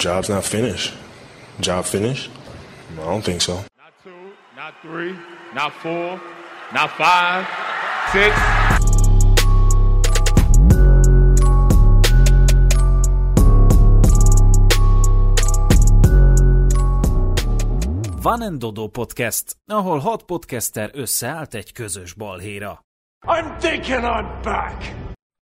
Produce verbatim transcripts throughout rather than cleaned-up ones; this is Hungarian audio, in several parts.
Job's not finished. Job finished? No, I don't think so. Not two, not three, not four, not five, six. Van and Dodo Podcast, ahol hat podcaster összeállt egy közös balhéra. I'm thinking I'm back!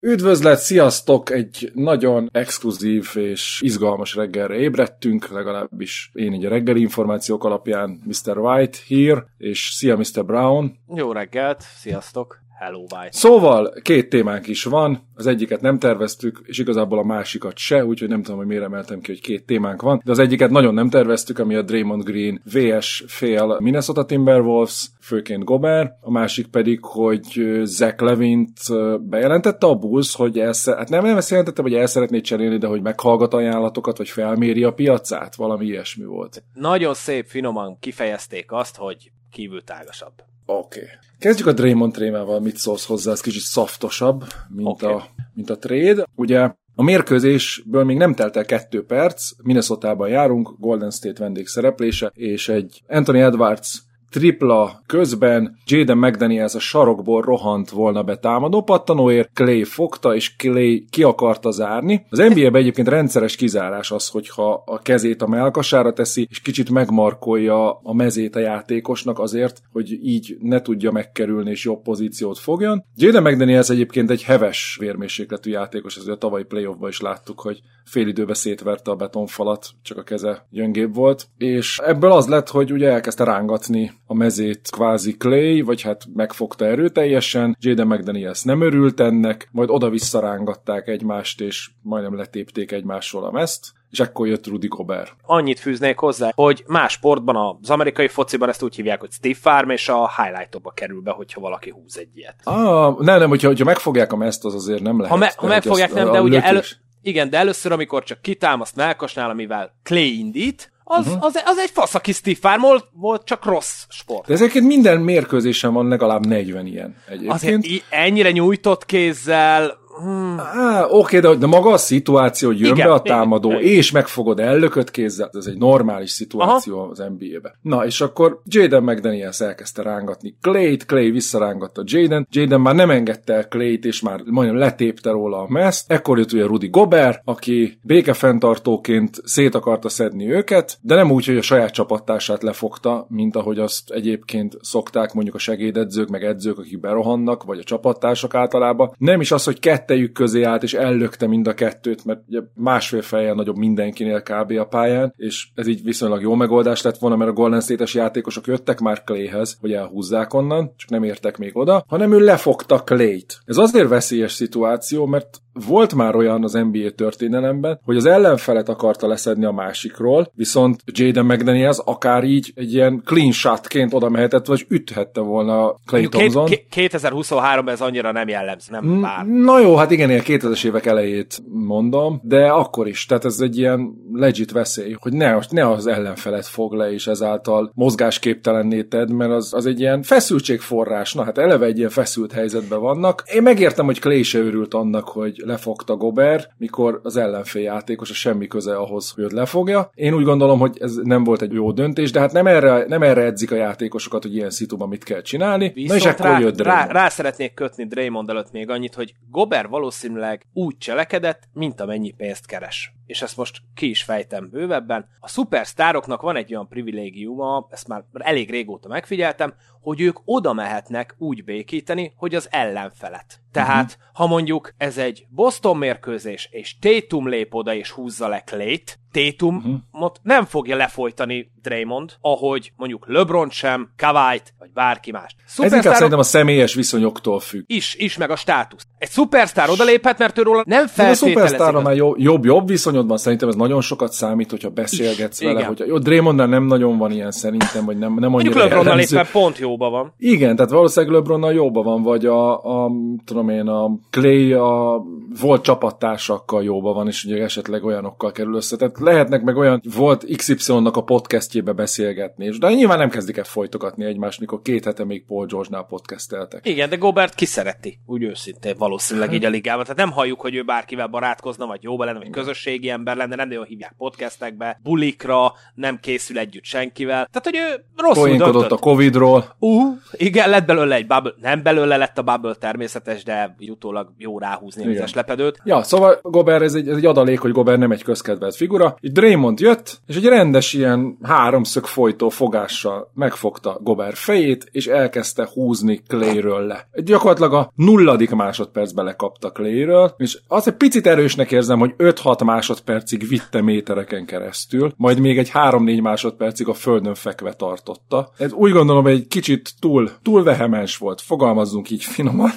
Üdvözlet, sziasztok! Egy nagyon exkluzív és izgalmas reggelre ébredtünk, legalábbis én így a reggeli információk alapján. miszter White here, és szia miszter Brown! Jó reggelt, sziasztok! Hello White! Szóval két témánk is van, az egyiket nem terveztük, és igazából a másikat se, úgyhogy nem tudom, hogy miért emeltem ki, hogy két témánk van, de az egyiket nagyon nem terveztük, ami a Draymond Green versus fél Minnesota Timberwolves, főként Gobert, a másik pedig, hogy Zach LaVine-t bejelentette a Bulls, hogy elsze- hát nem, nem ezt jelentette, hogy el szeretné cserélni, de hogy meghallgat ajánlatokat, vagy felméri a piacát, valami ilyesmi volt. Nagyon szép, finoman kifejezték azt, hogy kívül tágasabb. Oké. Okay. Kezdjük a Draymond trémával, mit szólsz hozzá, ez kicsit szaftosabb, mint, okay. a, mint a trade. Ugye a mérkőzésből még nem telt el kettő perc, Minnesotában járunk, Golden State vendégszereplése, és egy Anthony Edwards tripla közben Jaden McDaniels a sarokból rohant volna be támadó pattanóért, Klay fogta, és Klay ki akarta zárni. Az en bé á-ben egyébként rendszeres kizárás az, hogyha a kezét a mellkasára teszi, és kicsit megmarkolja a mezét a játékosnak azért, hogy így ne tudja megkerülni, és jobb pozíciót fogjon. Jaden McDaniels egyébként egy heves vérmérsékletű játékos, azért a tavalyi playoffban is láttuk, hogy fél időben szétverte a betonfalat, csak a keze gyöngébb volt, és ebből az lett, hogy ugye elkezdte rángatni a mezét kvázi Klay, vagy hát megfogta erőteljesen, Jaden McDaniels nem örült ennek, majd oda-vissza rángatták egymást, és majdnem letépték egymásról a mezt, és ekkor jött Rudy Gobert. Annyit fűznék hozzá, hogy más sportban, az amerikai fociban ezt úgy hívják, hogy stiff arm, és a highlight-okba kerül be, hogyha valaki húz egy ilyet. Ah, nem, nem, hogyha, hogyha megfogják a mezt, az azért nem lehet. Ha, me- ha megfogják, nem, de ugye elő... Igen, de először, amikor csak kitámaszt melkasnál, amivel Klay indít, az, uh-huh. az, az egy fasz, aki stiff arm volt, csak rossz sport. De ezeket minden mérkőzésen van legalább negyven ilyen egyébként. Azért ennyire nyújtott kézzel... Hmm. Ah, oké, okay, de, de maga a szituáció, hogy jön igen, be a támadó, igen, és megfogod ellökött kézzel, ez egy normális szituáció. Aha. Az en bé á-ben. Na, és akkor Jaden McDaniels elkezdte rángatni Klay-t, Klay visszarángatta Jaden, Jaden már nem engedte el Klay-t, és már majdnem letépte róla a mezt, ekkor jött ugye Rudy Gobert, aki békefenntartóként szét akarta szedni őket, de nem úgy, hogy a saját csapattársát lefogta, mint ahogy azt egyébként szokták mondjuk a segédedzők, meg edzők, akik berohannak, vagy a csapattársak általában, nem is az, hogy kettő tejük közé állt, és ellökte mind a kettőt, mert ugye másfél fejjel nagyobb mindenkinél kb. A pályán, és ez így viszonylag jó megoldás lett volna, mert a Golden State-es játékosok jöttek már Klay-hez, hogy elhúzzák onnan, csak nem értek még oda, hanem ő lefogta Klay-t. Ez azért veszélyes szituáció, mert volt már olyan az en bé á történelemben, hogy az ellenfelet akarta leszedni a másikról, viszont Jaden McDaniels akár így egy ilyen clean shotként oda mehetett, vagy üthette volna Klay Thompson. kétezer-huszonháromban ez annyira nem jellemző, nem már. Na jó, hát igen, ilyen kétezres évek elejét mondom, de akkor is, tehát ez egy ilyen legit veszély, hogy ne, ne az ellenfelet fog le, és ezáltal mozgásképtelenné tedd, mert az, az egy ilyen feszültségforrás, na hát eleve egy ilyen feszült helyzetben vannak. Én megértem, hogy Klay se örült annak, hogy lefogta Gobert, mikor az ellenfél játékos a semmi köze ahhoz, hogy őt lefogja. Én úgy gondolom, hogy ez nem volt egy jó döntés, de hát nem erre, nem erre edzik a játékosokat, hogy ilyen szituban mit kell csinálni. Viszont na és akkor rá, jött Draymond. Rá, rá szeretnék kötni Draymond előtt még annyit, hogy Gobert valószínűleg úgy cselekedett, mint amennyi pénzt keres. És ezt most ki is fejtem bővebben. A szupersztároknak van egy olyan privilégiuma, ezt már elég régóta megfigyeltem, hogy ők oda mehetnek úgy békíteni, hogy az ellenfelet. Tehát, uh-huh. ha mondjuk ez egy Boston mérkőzés, és Tatum lép oda, és húzza le Klay-t, Tatumot uh-huh. nem fogja lefolytani Draymond, ahogy mondjuk LeBron sem, Kawhi-t, vagy bárki más. Ez inkább szerintem a személyes viszonyoktól függ. Is, is meg a státusz. Egy szupersztár odaléphet, mert ő róla nem feltételezik. A szupersztárra már jobb-jobb viszonyodban szerintem ez nagyon sokat számít, hogyha beszélgetsz is, vele. Hogy, jó, Draymondnál nem nagyon van ilyen szerintem, vagy nem, nem annyira jellemző. LeBronnal éppen pont jóba van. Igen, tehát valószínűleg LeBronnal jóba van, vagy a, a tudom én, a Klay a volt csapattársakkal jóba van, és ugye esetleg olyanokkal kerül össze. Tehát lehetnek meg olyan, volt iksz ipszilonnak a podcastjébe beszélgetni, és de nyilván nem kezdik el folytogatni egymást, mikor két hete még Paul George-nál podcasteltek. Igen, de Gobert kiszereti, úgy őszintén valószínűleg így a ligában. Tehát nem halljuk, hogy ő bárkivel barátkozna, vagy jóba lenne, vagy közösségi ember lenne, nem nagyon hívják podcastekbe, bulikra, nem készül együtt senkivel. Tehát, hogy ő rosszul döntött. A Covidról. Uh, igen, lett belőle egy bubble, nem belőle lett a bubble természetes, de utólag jó ráhúzni az eslepedőt. Ja, szóval Gobert, ez egy, ez egy adalék, hogy Gobert nem egy közkedvelt figura. Így Draymond jött, és egy rendes ilyen háromszög folytó fogással megfogta Gobert fejét, és elkezdte húzni Clayről le. Gyakorlatilag a nulladik másodpercbe lekapta Clayről, és az egy picit erősnek érzem, hogy öt-hat másodpercig vitte métereken keresztül, majd még egy három-négy másodpercig a földön fekve tartotta. Ez úgy gondolom, hogy egy kicsit túl, túl vehemens volt, fogalmazzunk így finoman.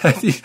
Hát így,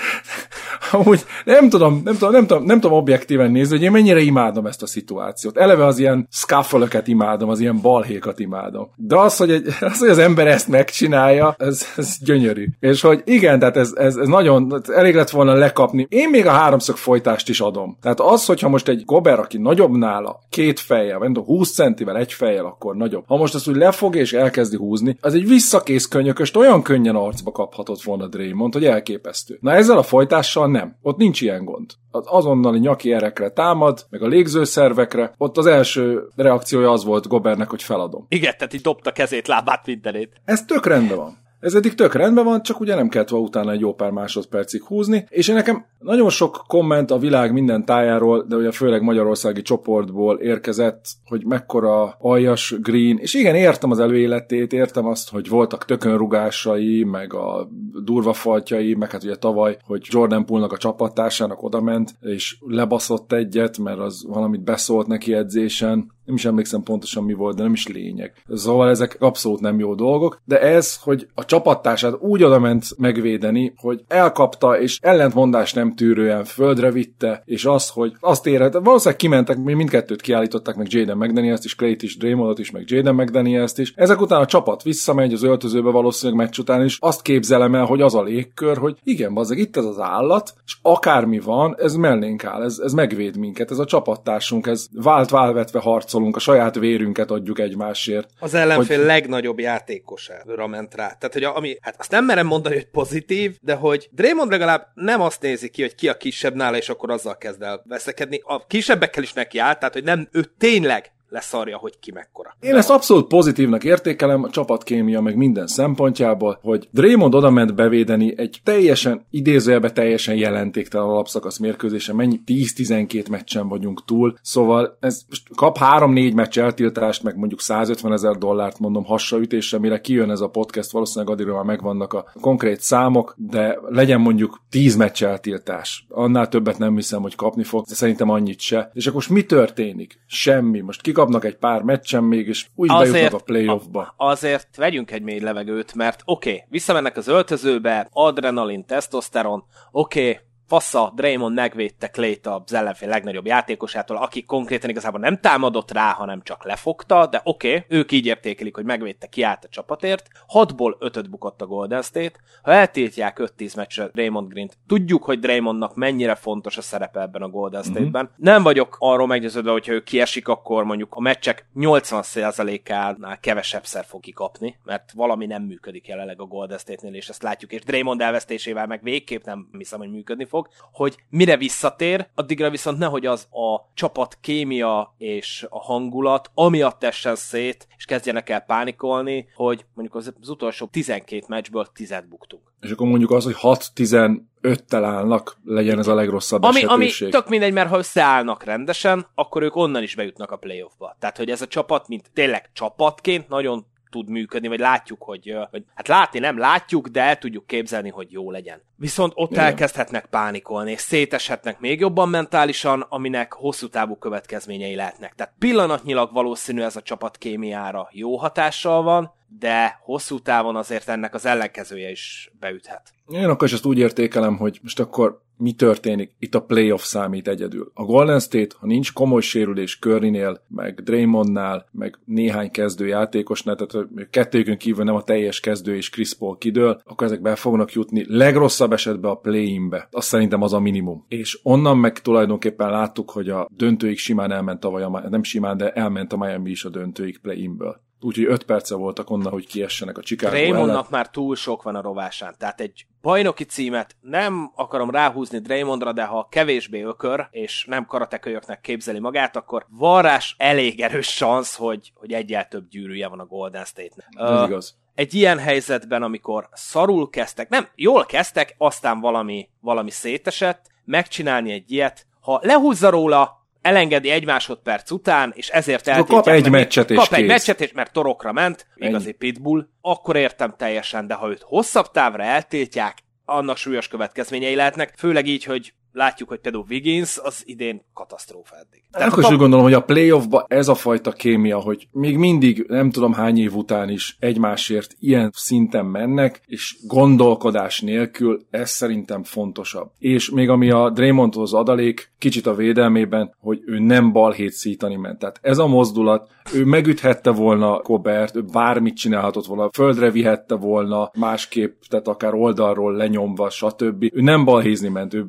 amúgy nem tudom, nem tudom, nem tudom, nem tudom objektíven nézni, hogy én mennyire imádom ezt a szituációt. Eleve az ilyen scuffle-öket imádom, az ilyen balhékat imádom. De az, hogy, egy, az, hogy az ember ezt megcsinálja, ez, ez gyönyörű. És hogy igen, tehát ez, ez, ez nagyon, elég lett volna lekapni. Én még a háromszög folytást is adom. Tehát az, hogyha most egy Gobert, aki nagyobb nála, két fejjel, nem tudom, húsz centivel, egy fejjel, akkor nagyobb. Ha most ezt úgy lefogja és elkezdi húzni, az egy visszakész könyököst olyan könnyen arcba kaphatott volna Draymond, hogy elképesztő. Na ezzel a folytással nem. Ott nincs ilyen gond. Az azonnali nyaki erekre támad, meg a légzőszervekre. Ott az első reakciója az volt Gobertnek, hogy feladom. Igen, tehát így dobta kezét, lábát, mindenét. Ez tök rendben van. Ez eddig tök rendben van, csak ugye nem kellett utána egy jó pár másodpercig húzni, és én nekem nagyon sok komment a világ minden tájáról, de ugye főleg magyarországi csoportból érkezett, hogy mekkora aljas Green, és igen, értem az előéletét, értem azt, hogy voltak tökönrugásai, meg a durva faltjai, meg hát ugye tavaly, hogy Jordan Poole-nak a csapattársának odament, és lebaszott egyet, mert az valamit beszólt neki edzésen. Nem is emlékszem pontosan mi volt, de nem is lényeg. Szóval ezek abszolút nem jó dolgok, de ez, hogy a csapattársát úgy odament megvédeni, hogy elkapta, és ellentmondást nem tűrően földre vitte, és az, hogy azt érhet, valószínűleg kimentek, mindkettőt kiállították, meg Jaden McDanielst is, Clayt is, Draymondot is, meg Jaden McDanielst is. Ezek után a csapat visszamegy az öltözőbe valószínűleg meccs után, és azt képzelem el, hogy az a légkör, hogy igen, bazzeg, itt ez az állat, és akármi van, ez mellénk áll, ez, ez megvéd minket, ez a csapattársunk, ez vált válvetve harcol, a saját vérünket adjuk egymásért. Az ellenfél hogy... legnagyobb játékosára ment rá. Tehát, hogy ami, hát azt nem merem mondani, hogy pozitív, de hogy Draymond legalább nem azt nézi ki, hogy ki a kisebb nála, és akkor azzal kezd el veszekedni. A kisebbekkel is neki áll, tehát, hogy nem, ő tényleg leszarja, hogy ki mekkora. Én ezt abszolút pozitívnak értékelem, a csapatkémia meg minden szempontjából, hogy Draymond odament bevédeni egy teljesen, idézőjelben teljesen jelentéktelen alapszakasz mérkőzésen, mennyi tíz-tizenkét meccsen vagyunk túl, szóval ez kap három-négy meccs eltiltást, meg mondjuk száz ötven ezer dollárt, mondom, hasraütésre, mire kijön ez a podcast, valószínűleg addigra már megvannak a konkrét számok, de legyen mondjuk tíz meccs eltiltás. Annál többet nem hiszem, hogy kapni fog, de szerintem annyit se. És akkor mi történik? Semmi. Most ki kapnak egy pár meccsen még, és úgy azért, bejutnak a playoffba. Azért vegyünk egy mély levegőt, mert oké, okay, visszamennek az öltözőbe, adrenalin, tesztoszteron, oké, okay, fasza, Draymond megvédte Clayt az ellenfél legnagyobb játékosától, aki konkrétan igazából nem támadott rá, hanem csak lefogta, de oké, okay, ők így értékelik, hogy megvédte, kiállt a csapatért, hatból ötöt bukott a Golden State, ha eltiltják öt-tíz meccsre Draymond Greent, tudjuk, hogy Draymondnak mennyire fontos a szerepe ebben a Golden State-ben. Mm-hmm. Nem vagyok arról meggyőződve, hogyha ő kiesik, akkor mondjuk a meccsek nyolcvan százalékánál kevesebbszer fog kikapni, mert valami nem működik jelenleg a Golden State-nél, és ezt látjuk, és Draymond elvesztésével meg végképp nem hiszem, hogy működni fog. Hogy mire visszatér, addigra viszont nehogy az a csapat kémia és a hangulat amiatt essen szét, és kezdjenek el pánikolni, hogy mondjuk az, az utolsó tizenkét meccsből tízet buktunk. És akkor mondjuk az, hogy hat-tizenöttel állnak, legyen ez a legrosszabb ami, esetőség. Ami tök mindegy, mert ha összeállnak rendesen, akkor ők onnan is bejutnak a playoffba. Tehát, hogy ez a csapat, mint tényleg csapatként nagyon tud működni, vagy látjuk, hogy, hogy hát látni nem látjuk, de el tudjuk képzelni, hogy jó legyen. Viszont ott igen, elkezdhetnek pánikolni, és széteshetnek még jobban mentálisan, aminek hosszú távú következményei lehetnek. Tehát pillanatnyilag valószínű ez a csapat kémiára jó hatással van, de hosszú távon azért ennek az ellenkezője is beüthet. Én akkor is ezt úgy értékelem, hogy most akkor mi történik, itt a playoff számít egyedül. A Golden State, ha nincs komoly sérülés Currynél, meg Draymondnál, meg néhány kezdőjátékosnál, tehát kettőjükön kívül nem a teljes kezdő és Chris Paul kidől, akkor ezek be fognak jutni legrosszabb esetben a play-inbe. Azt szerintem az a minimum. És onnan meg tulajdonképpen láttuk, hogy a döntőig simán elment tavaly, a, nem simán, de elment a Miami is a döntőig play-inből. Úgyhogy öt perce voltak onnan, hogy kiessenek a Chicago ellen. Draymondnak már túl sok van a rovásán, tehát egy bajnoki címet nem akarom ráhúzni Draymondra, de ha kevésbé ökör, és nem karatekölyöknek képzeli magát, akkor van rá elég erős szansz, hogy, hogy egyel több gyűrűje van a Golden State-nek. Ez uh, igaz. Egy ilyen helyzetben, amikor szarul kezdtek, nem, jól kezdtek, aztán valami, valami szétesett, megcsinálni egy ilyet, ha lehúzza róla, elengedi egy másodperc után, és ezért eltétják. Kap egy meccset és Kap kész. egy meccset, és mert torokra ment, Ennyi. Igazi pitbull, akkor értem teljesen, de ha őt hosszabb távra eltétják, annak súlyos következményei lehetnek, főleg így, hogy látjuk, hogy például Wiggins az idén katasztrófa eddig. Tehát akkor is úgy gondolom, hogy a playoffba ez a fajta kémia, hogy még mindig nem tudom hány év után is egymásért ilyen szinten mennek, és gondolkodás nélkül ez szerintem fontosabb. És még ami a Draymondhoz adalék, kicsit a védelmében, hogy ő nem balhét szítani ment. Tehát ez a mozdulat, ő megüthette volna Gobert, ő bármit csinálhatott volna, földre vihette volna, másképp, tehát akár oldalról lenyomva, stb. Ő nem balhézni ment, ő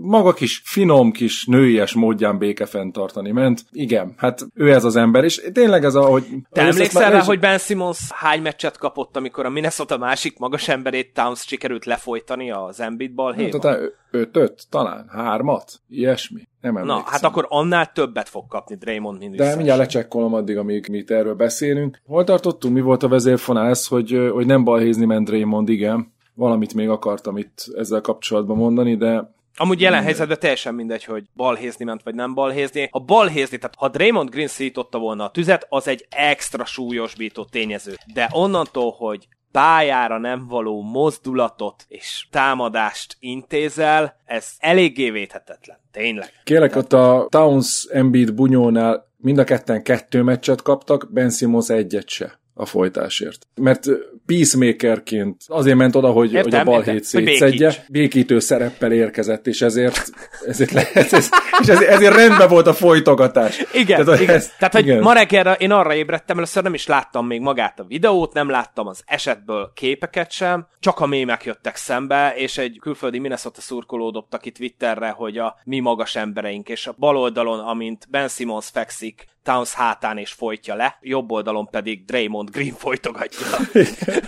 maga kis finom, kis nőies módján béke fenntartani ment. Igen, hát ő ez az ember, és tényleg ez a... Hogy te emlékszel rá, hogy Ben Simmons hány meccset kapott, amikor a Minnesota másik magas emberét, Towns sikerült lefolytani az Embiid balhéval? Hát, ötöt, talán, hármat, ilyesmi. Nem emlékszem. Na, hát akkor annál többet fog kapni Draymond mindig. De mindjárt lecsekkolom addig, amíg mi itt erről beszélünk. Hol tartottunk? Mi volt a vezérfonál ez, hogy, hogy nem balhézni ment Draymond, igen. Valamit még akartam itt ezzel kapcsolatban mondani, de... Amúgy jelen helyzetben teljesen mindegy, hogy balhézni ment, vagy nem balhézni. A balhézni, tehát ha Draymond Green szirította volna a tüzet, az egy extra súlyosbító tényező. De onnantól, hogy pályára nem való mozdulatot és támadást intézel, ez eléggé védhetetlen. Tényleg. Kérlek, ott a Towns Embiid bunyónál mind a ketten kettő meccset kaptak, Ben Simmons egyet se a folytásért. Mert peacemakerként azért ment oda, hogy, értem, hogy a balhét szétszedje. Békítő szereppel érkezett, és ezért ezért, le, ez, és ezért, ezért rendben volt a folytogatás. Igen, tehát, igen. Ez, tehát hogy igen. Ma reggelre én arra ébredtem, először nem is láttam még magát a videót, nem láttam az esetből képeket sem, csak a mémek jöttek szembe, és egy külföldi Minnesota szurkoló dobta ki Twitterre, hogy a mi magas embereink, és a bal oldalon, amint Ben Simmons fekszik, Towns hátán és folytja le, jobb oldalon pedig Draymond Green folytogatja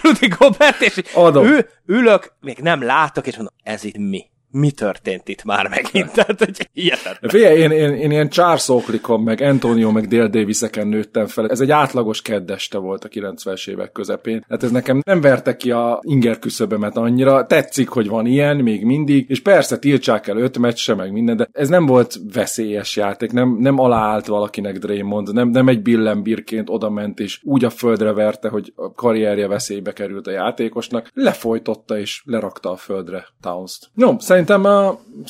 Rudy Gobert, és ő, ülök, még nem látok, és mondom, ez itt mi? Mi történt itt már megint? Tehát, hogy ilyetlen. Figyelj, én, én, én ilyen Charles Oakley-kon, meg Antonio, meg Dale Davis-eken nőttem fel. Ez egy átlagos keddeste volt a kilencvenes évek közepén. Hát ez nekem nem verte ki a inger küszöbömet annyira. Tetszik, hogy van ilyen, még mindig. És persze tiltsák el öt meccse, meg minden, de ez nem volt veszélyes játék. Nem, nem aláállt valakinek Draymond, nem, nem egy billenbírként odament, és úgy a földre verte, hogy a karrierje veszélybe került a játékosnak. Lefolytotta és lerakta a földre Towns-t. No, szerintem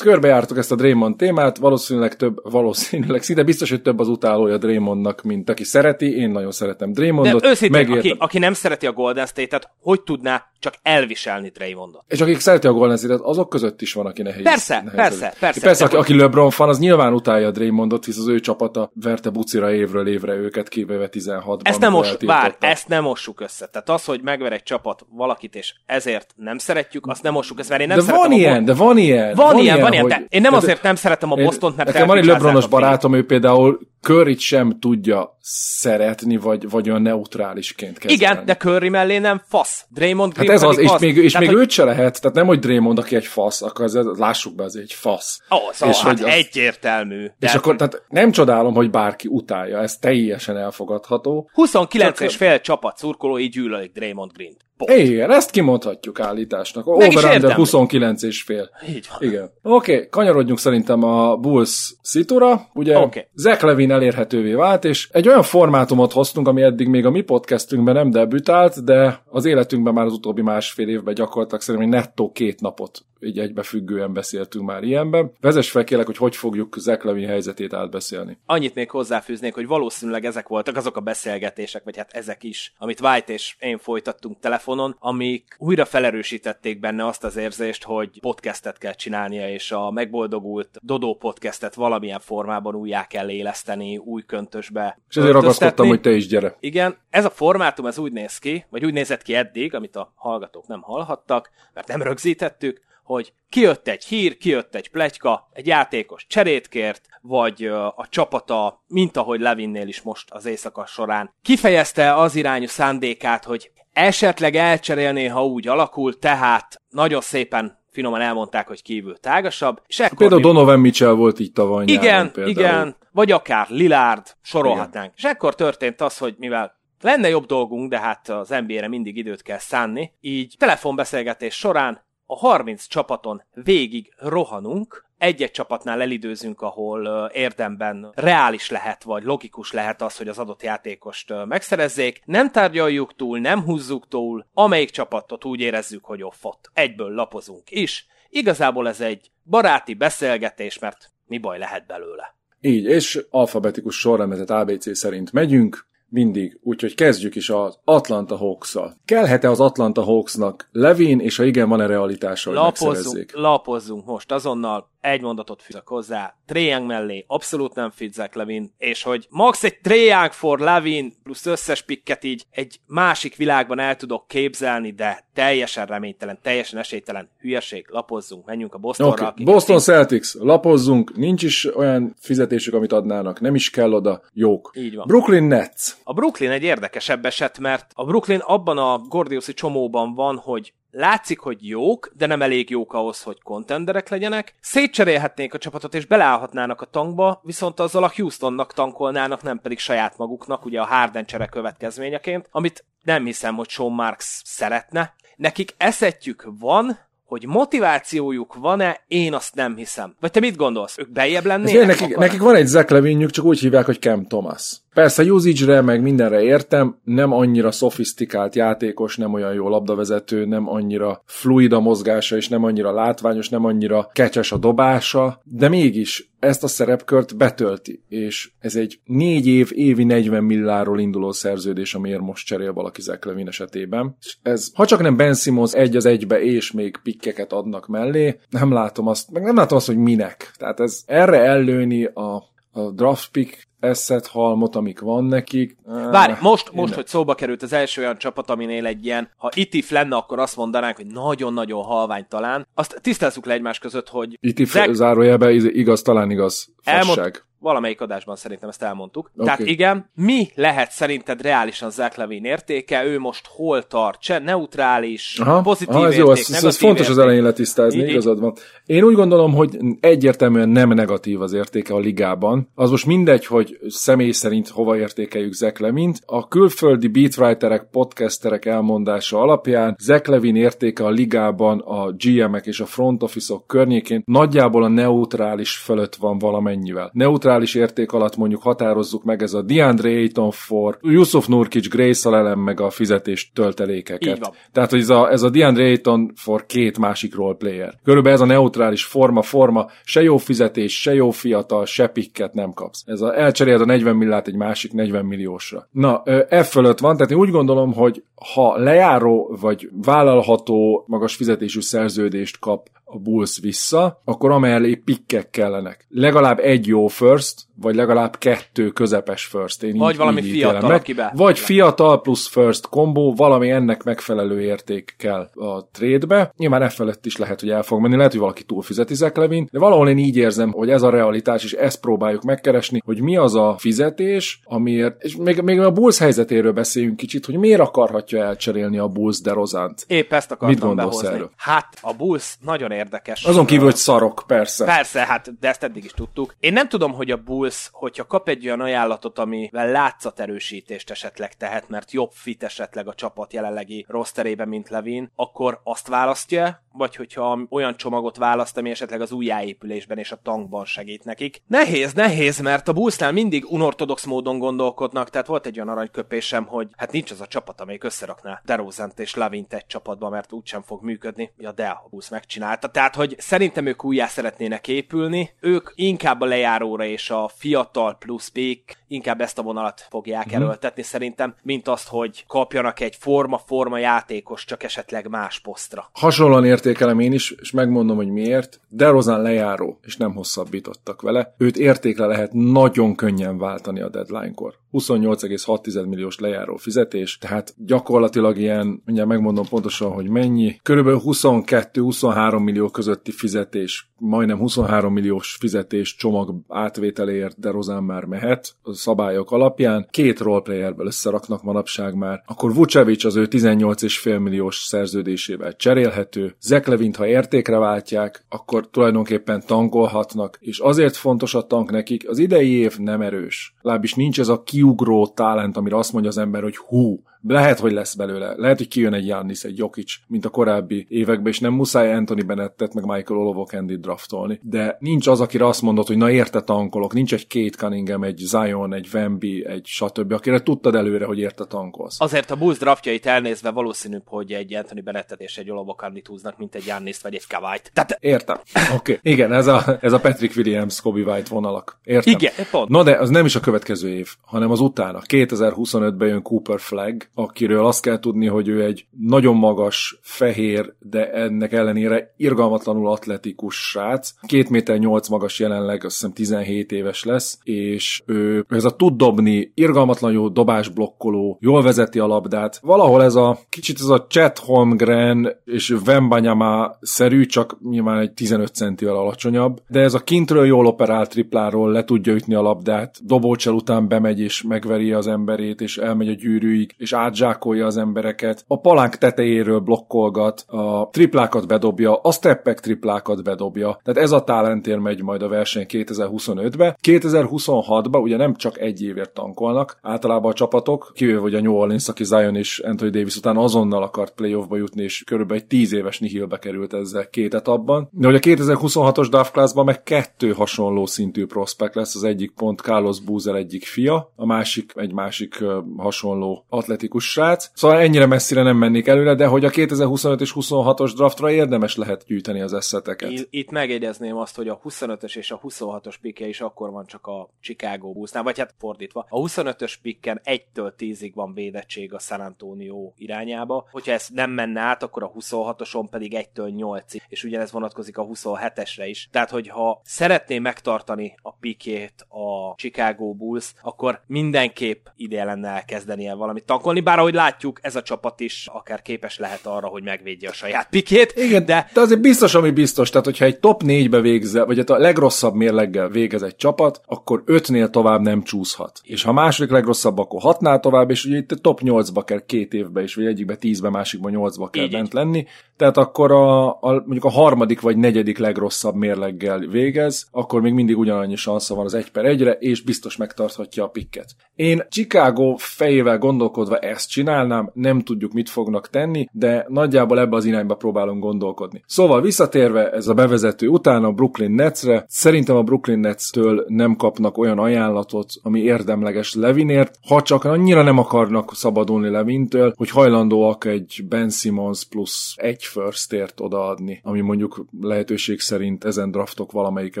körbejártuk ezt a Draymond témát, valószínűleg több, valószínűleg szinte biztos, hogy több az utálója Draymondnak, mint aki szereti. Én nagyon szeretem Draymondot. De őszintén, aki, aki nem szereti a Golden State-et, hogy tudná csak elviselni Draymondot? És akik szereti a Golden State-et, azok között is van, aki nehéz. Persze, nehéz persze, elég. persze. Persze, aki, aki LeBron fan, az nyilván utálja Draymondot, hisz az ő csapata verte bucira évről évre őket, kivéve tizenhatban. Ezt nem most, vár, ezt nem mossuk össze. Tehát az, hogy megver egy csapat valakit, és ezért nem szeretjük, azt nem mossuk össze, mert én nem de szeretem. Van ilyen, de van Van ilyen, van, van ilyen, van ilyen. Hogy... Én nem de azért nem szeretem a Bostont, mert... Nekem van egy LeBronos barátom, ő például Curryt sem tudja szeretni, vagy, vagy olyan neutrálisként kezelni. Igen, de Curry mellé nem fasz. Draymond Green hát ez az, és fasz. még, és tehát, még hogy... őt se lehet, tehát nem, hogy Draymond, aki egy fasz, akkor ez, lássuk be, az egy fasz. Ó, oh, szóval és hát az... egyértelmű. De... És akkor tehát nem csodálom, hogy bárki utálja, ez teljesen elfogadható. huszonkilenc és fél csapat szurkolói gyűlölik Draymond Greent. Igen, ezt kimondhatjuk állításnak. Over-under huszonkilenc és fél. Így van. Igen. Oké, okay, kanyarodjunk szerintem a Bulls szitúra. Ugye okay. Zach LaVine elérhetővé vált, és egy olyan formátumot hoztunk, ami eddig még a mi podcastünkben nem debütált, de az életünkben már az utóbbi másfél évben gyakorlatilag szerintem nettó két napot így egybefüggően beszéltünk már ilyenben. Vezess fel kérlek, hogy hogy fogjuk Zach LaVine helyzetét átbeszélni. Annyit még hozzáfűznék, hogy valószínűleg ezek voltak azok a beszélgetések, vagy hát ezek is, amit White és én folytattunk telefonon, amik újra felerősítették benne azt az érzést, hogy podcastet kell csinálnia, és a megboldogult Dodó podcastet valamilyen formában újjá kell éleszteni, új köntösbe. És ezért ragaszkodtam, hogy te is gyere. Igen, ez a formátum ez úgy néz ki, vagy úgy nézett ki eddig, amit a hallgatók nem hallhattak, mert nem rögzítettük, hogy kijött egy hír, kijött egy pletyka, egy játékos cserét kért, vagy a csapata, mint ahogy LaVine-nél is most az éjszaka során, kifejezte az irányú szándékát, hogy esetleg elcserélné, ha úgy alakul, tehát nagyon szépen finoman elmondták, hogy kívül tágasabb. És ekkor például mi... Donovan Mitchell volt így tavaly nyáron. Igen, például. Igen, vagy akár Lillard, sorolhatnánk. Igen. És ekkor történt az, hogy mivel lenne jobb dolgunk, de hát az en bé á-re mindig időt kell szánni, így telefonbeszélgetés során a harminc csapaton végig rohanunk, egy-egy csapatnál elidőzünk, ahol érdemben reális lehet, vagy logikus lehet az, hogy az adott játékost megszerezzék. Nem tárgyaljuk túl, nem húzzuk túl, amelyik csapatot úgy érezzük, hogy offott. Egyből lapozunk is. Igazából ez egy baráti beszélgetés, mert mi baj lehet belőle. Így, és alfabetikus sorrendet á bé cé szerint megyünk. Mindig. Úgyhogy kezdjük is az Atlanta Hawks-szal. Kellhet-e az Atlanta Hawksnak LaVine, és ha igen, van-e realitása, hogy lapozzunk, megszerezzék? Lapozzunk most azonnal. Egy mondatot fűzök hozzá. Trae Young mellé abszolút nem fit Zach LaVine, és hogy max egy Trae Young for LaVine plusz összes pikket így egy másik világban el tudok képzelni, de teljesen reménytelen, teljesen esélytelen hülyeség. Lapozzunk, menjünk a Bostonra. Okay. Boston Celtics, lapozzunk, nincs is olyan fizetésük, amit adnának, nem is kell oda, jók. Így van. Brooklyn Nets. A Brooklyn egy érdekesebb eset, mert a Brooklyn abban a gordiuszi csomóban van, hogy látszik, hogy jók, de nem elég jók ahhoz, hogy kontenderek legyenek. Szétcserélhetnék a csapatot, és beleállhatnának a tankba, viszont azzal a Houstonnak tankolnának, nem pedig saját maguknak, ugye a Harden csere következményeként, amit nem hiszem, hogy Sean Marks szeretne. Nekik eszetjük van, hogy motivációjuk van-e, én azt nem hiszem. Vagy te mit gondolsz? Ők beljebb lennének? Nekik, nekik van egy Zach LaVine-jük, csak úgy hívják, hogy Cam Thomas. Persze usage-re, meg mindenre értem, nem annyira szofisztikált játékos, nem olyan jó labdavezető, nem annyira fluid a mozgása, és nem annyira látványos, nem annyira kecses a dobása, de mégis ezt a szerepkört betölti, és ez egy négy év, évi negyven milláról induló szerződés, amiért most cserél valaki Zach LaVine esetében. És ez, ha csak nem Ben Simmons egy az egybe, és még pikkeket adnak mellé, nem látom azt, meg nem látom azt, hogy minek. Tehát ez erre ellőni a a draft pick asset halmot, amik van nekik. Várj, most, most hogy szóba került az első olyan csapat, aminél egy ilyen, ha itif lenne, akkor azt mondanánk, hogy nagyon-nagyon halvány talán. Azt tisztázzuk le egymás között, hogy... Itif Zach... zárójelben igaz, talán igaz. Fasság. Elmond... Valamelyik adásban szerintem ezt elmondtuk. Okay. Tehát igen, mi lehet szerinted reálisan Zach LaVine értéke? Ő most hol tart? Se neutrális, aha, pozitív aha, ez érték, jó, ez, negatív ez fontos érték. Az elején letisztázni, igazad van. Én úgy gondolom, hogy egyértelműen nem negatív az értéke a ligában. Az most mindegy, hogy személy szerint hova értékeljük Zach LaVine-t. A külföldi beatwriterek, podcasterek elmondása alapján Zach LaVine értéke a ligában a gé em-ek és a front office-ok környékén nagyjából a neutrális fölött van valamennyivel. Neutrális érték alatt mondjuk határozzuk meg ez a DeAndre Ayton for, Jusuf Nurkic, Grace Allen meg a fizetés töltelékeket. Tehát, hogy ez a, ez a DeAndre Ayton for két másik role player. Körülbelül ez a neutrális forma, forma, se jó fizetés, se jó fiatal, se pikket nem kapsz. Ez a, elcseréled a negyven millát egy másik negyven milliósra. Na, e fölött van, tehát én úgy gondolom, hogy ha lejáró vagy vállalható magas fizetésű szerződést kap a Bulls vissza, akkor amellé pikkek kellenek. Legalább egy jó first, vagy legalább kettő közepes first. Én vagy így, valami így fiatal, akibe. Vagy fiatal plusz first kombó, valami ennek megfelelő érték kell a trade-be. Nyilván e felett is lehet, hogy el fog menni, lehet, hogy valaki túlfizeti Zach LaVine, de valahol én így érzem, hogy ez a realitás, és ezt próbáljuk megkeresni, hogy mi az a fizetés, amiért, és még, még a Bulls helyzetéről beszéljünk kicsit, hogy miért akarhatja elcserélni a Bulls DeRozant. Épp ezt akartam behozni. Erről? Hát a Bulls nagyon érdekes. Azon kívül, hogy szarok, persze. Persze, hát, de ezt eddig is tudtuk. Én nem tudom, hogy a Bulls, hogyha kap egy olyan ajánlatot, amivel látszaterősítést esetleg tehet, mert jobb fit esetleg a csapat jelenlegi rosterében, mint LaVine, akkor azt választja, vagy hogyha olyan csomagot választ, ami esetleg az újjáépülésben és a tankban segít nekik. Nehéz, nehéz, mert a Bullsnál mindig unortodox módon gondolkodnak, tehát volt volt egy olyan aranyköpésem, hogy hát nincs az a csapat, amelyik összerakná DeRozant és LaVine-t egy csapatba, mert úgysem fog működni. Ja, de a Bulls megcsinálta. Tehát, hogy szerintem ők újjá szeretnének épülni. Ők inkább a lejáróra és a fiatal plusz pék, inkább ezt a vonalat fogják mm-hmm. erőltetni szerintem, mint azt, hogy kapjanak egy forma-forma játékos, csak esetleg más posztra. Hasonlóan értékelem én is, és megmondom, hogy miért. DeRozan lejáró, és nem hosszabbítottak vele. Őt értékre lehet nagyon könnyen váltani a deadline-kor. huszonnyolc egész hat milliós lejáró fizetés, tehát gyakorlatilag ilyen, mindjárt megmondom pontosan, hogy mennyi, körülbelül huszonkettő-huszonhárom millió közötti fizetés, majdnem huszonhárom milliós fizetés csomag átvételéért DeRozan már mehet a szabályok alapján. Két roleplayerből összeraknak manapság már. Akkor Vucevic az ő tizennyolc egész öt milliós szerződésével cserélhető. Zach LaVine-t, ha értékre váltják, akkor tulajdonképpen tankolhatnak, és azért fontos a tank nekik, az idei év nem erős. Lábbis nincs ez a kiugró talent, amire azt mondja az ember, hogy hú, lehet, hogy lesz belőle. Lehet, hogy kijön egy Giannis, egy Jokic, mint a korábbi években, és nem muszáj Anthony Bennettet, meg Michael Olowokandit draftolni. De nincs az, akire azt mondod, hogy na érte tankolok, nincs egy Cade Cunningham, egy Zion, egy Wemby, egy stb., akire tudtad előre, hogy érte tankolsz. Azért a Bulls draftjait elnézve valószínűbb, hogy egy Anthony Bennettet és egy Olowokandit húznak, mint egy Giannist vagy egy Kawait. Tehát... Értem. Oké. Okay. Igen, ez a, ez a Patrick Williams, Kobe White vonalak. Értem. Igen, pont. Na de az nem is a következő év, hanem az utána. kétezer-huszonötben jön Cooper Flag, akiről azt kell tudni, hogy ő egy nagyon magas, fehér, de ennek ellenére irgalmatlanul atletikus srác. két méter nyolc magas jelenleg, azt hiszem tizenhét éves lesz, és ő ez a tud dobni, irgalmatlan jó dobásblokkoló, jól vezeti a labdát. Valahol ez a kicsit ez a Chet Holmgren és Wembanyama-szerű, csak nyilván egy tizenöt centivel alacsonyabb, de ez a kintről jól operált tripláról le tudja ütni a labdát, dobócsel után bemegy és megveri az emberét, és elmegy a gyűrűig, és átzsákolja az embereket, a palánk tetejéről blokkolgat, a triplákat bedobja, a steppek triplákat bedobja, tehát ez a talentért megy majd a verseny kétezer-huszonötbe. kétezer-huszonhatba ugye nem csak egy évért tankolnak, általában a csapatok, kivéve hogy a New Orleans, aki Zion és Anthony Davis után azonnal akart playoffba jutni, és körülbelül egy tíz éves nihilbe került ezzel két etapban. De hogy a kétezer-huszonhatos draft classban meg kettő hasonló szintű prospekt lesz, az egyik pont Carlos Boozer egyik fia, a másik egy másik uh, hasonló atletikus srác. Szóval ennyire messzire nem mennék előre, de hogy a kétezer-huszonöt és huszonhatos draftra érdemes lehet gyűjteni az eszeteket. Itt megjegyezném azt, hogy a huszonötös és a huszonhatos pikje is akkor van csak a Chicago Bullsnál, vagy hát fordítva. A huszonötös pikken egytől tízig van védettség a San Antonio irányába. Hogyha ez nem menne át, akkor a huszonhatoson pedig egytől nyolcig, és ugyanez vonatkozik a huszonhetesre is. Tehát, hogyha szeretné megtartani a pikjét a Chicago Bulls, akkor mindenképp ideje lenne elkezdenie valamit tankolni, bár ahogy látjuk, ez a csapat is akár képes lehet arra, hogy megvédje a saját pikét. Igen, de, de azért biztos, ami biztos, tehát hogyha egy top négybe végzel, vagy hát a legrosszabb mérleggel végez egy csapat, akkor ötnél tovább nem csúszhat. Igen. És ha második legrosszabb, akkor hatnál tovább, és ugye itt a top nyolcba kell két évbe is, vagy egyikbe tízbe, másikba nyolcba kell így bent így. lenni. Tehát akkor a, a, mondjuk a harmadik vagy negyedik legrosszabb mérleggel végez, akkor még mindig ugyanannyi sansza van az egy per egyre, és biztos megtarthatja a pikket. Én Chicago fejével gondolkodva ezt csinálnám, nem tudjuk, mit fognak tenni, de nagyjából ebbe az irányba próbálunk gondolkodni. Szóval visszatérve ez a bevezető után a Brooklyn Netsre, szerintem a Brooklyn Netstől nem kapnak olyan ajánlatot, ami érdemleges LaVine-ért, ha csak annyira nem akarnak szabadulni LaVine-től, hogy hajlandóak egy Ben Simmons plusz egy firstért odaadni, ami mondjuk lehetőség szerint ezen draftok valamelyike,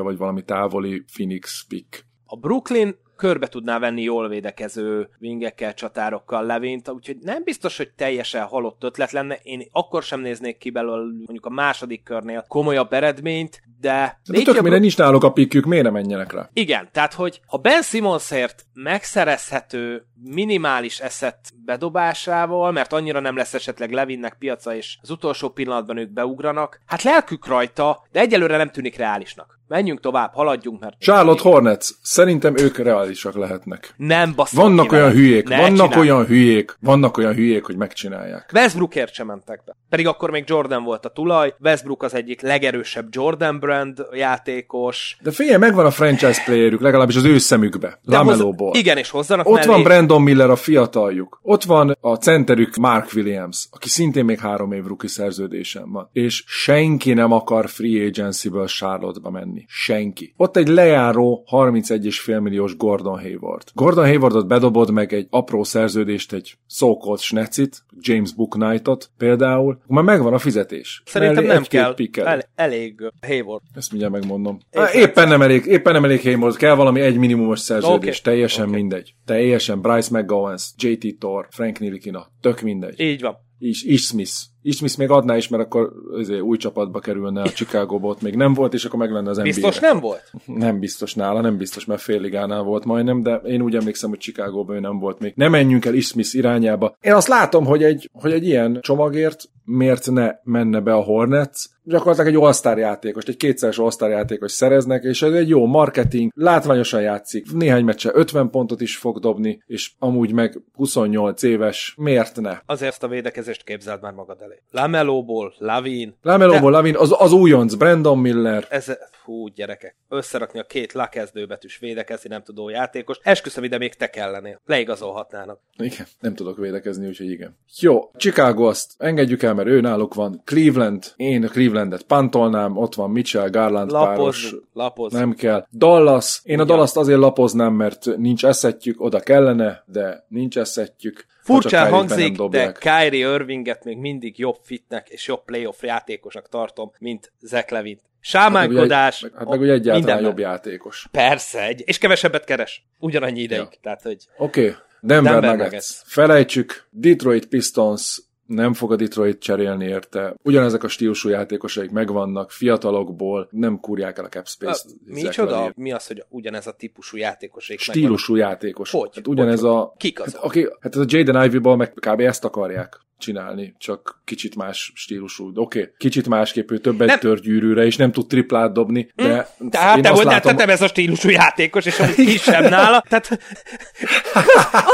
vagy valami távoli Phoenix pick. A Brooklyn körbe tudná venni jól védekező wingekkel, csatárokkal LaVine-t, úgyhogy nem biztos, hogy teljesen halott ötlet lenne. Én akkor sem néznék ki belőle mondjuk a második körnél komolyabb eredményt, de... De tök jobb... nincs náluk a pikkük, miért nem menjenek rá? Igen, tehát, hogy ha Ben Simmonsért megszerezhető minimális eszet bedobásával, mert annyira nem lesz esetleg LaVine-nek piaca, és az utolsó pillanatban ők beugranak, hát lelkük rajta, de egyelőre nem tűnik reálisnak. Menjünk tovább, haladjunk, mert... Charlotte Hornets, szerintem ők reálisak lehetnek. Nem baszol. Vannak olyan hülyék, ne vannak csinálj. olyan hülyék, vannak olyan hülyék, hogy megcsinálják. Westbrookért sem mentek be. Pedig akkor még Jordan volt a tulaj, Westbrook az egyik legerősebb Jordan Brand játékos. De figyelj, megvan a franchise playerük, legalábbis az ő szemükbe. LaMelo Ball. Igen, és hozzanak mellé. Ott van Brandon Miller, a fiataljuk. Ott van a centerük Mark Williams, aki szintén még három év rookie szerződésen van. És senki nem akar free agency-ből Charlotte-ba menni. venni. Senki. Ott egy lejáró harmincegy egész öt milliós Gordon Hayward. Gordon Haywardot bedobod meg egy apró szerződést, egy so-called snecit, James Bouknightot például, már megvan a fizetés. Szerintem Mellé nem kell. El, elég Hayward. Ezt mindjárt megmondom. Épp éppen nem elég, éppen nem elég Hayward. Kell valami egy minimumos szerződés. Okay. Teljesen okay. mindegy. Teljesen Bryce McGowans, jé té Thor, Frank Ntilikina. Tök mindegy. Így van. És Ish Smith. Ish Smith még adná is, mert akkor azért új csapatba kerülne a Chicago-ba, ott még nem volt, és akkor meg lenne az en bé á. Biztos nem volt? Nem biztos nála, nem biztos, mert fél ligánál volt majdnem, de én úgy emlékszem, hogy Chicago-ban ő nem volt még. Ne menjünk el Ish Smith irányába. Én azt látom, hogy egy, hogy egy ilyen csomagért miért ne menne be a Hornets? Gyakorlatilag egy all-star játékost, egy kétszeres all-star játékost szereznek, és ez egy jó marketing, látványosan játszik, néhány meccsen ötven pontot is fog dobni, és amúgy meg huszonnyolc éves, miért ne? Azért ezt a védekezést képzeld már magad elé. LaMelóból, LaVine. LaMelóból, de... LaVine, az, az újonc, Brandon Miller. Ez, hú, gyerekek, összerakni a két lakezdőbetűs védekezni nem tudó játékos, esküszöm ide még te kellenél, leigazolhatnának. Igen, nem tudok védekezni, úgyhogy igen. Jó, Chicago azt engedjük el, mert ő náluk van. Cleveland, én a Clevelandet pantolnám, ott van Mitchell, Garland lapozzuk, páros. Lapozzuk. Nem kell. Dallas, én ugyan. A Dallast azért lapoznám, mert nincs eszetjük, oda kellene, de nincs eszetjük. Furcsán hangzik, de Kyrie Irvinget még mindig jobb fitnek és jobb playoff játékosnak tartom, mint Zach LaVine. Sámánkodás. Hát meg, hát meg ugye egyáltalán mindenben. Jobb játékos. Persze, egy, és kevesebbet keres. Ugyanannyi ideig. Ja. Hogy... Oké, okay. Denver, Denver Nuggets. Felejtsük, Detroit Pistons. Nem fog a Detroit cserélni érte. Ugyanezek a stílusú játékosaik megvannak, fiatalokból, nem kúrják el a cap space-t. Micsoda? Mi az, hogy ugyanez a típusú játékosaik megvannak? Stílusú játékos. Hogy? Hát ugyanez hogy? A... Kik azok? Hát, okay, hát ez a Jaden Ivey-ból meg kb. Ezt akarják csinálni, csak kicsit más stílusú. Oké, okay. Kicsit másképp, ő többet nem. Tör gyűrűre, és nem tud triplát dobni, de... Mm, tehát te voltál, látom... tehát nem ez a stílusú játékos, és amit kisebb nála, tehát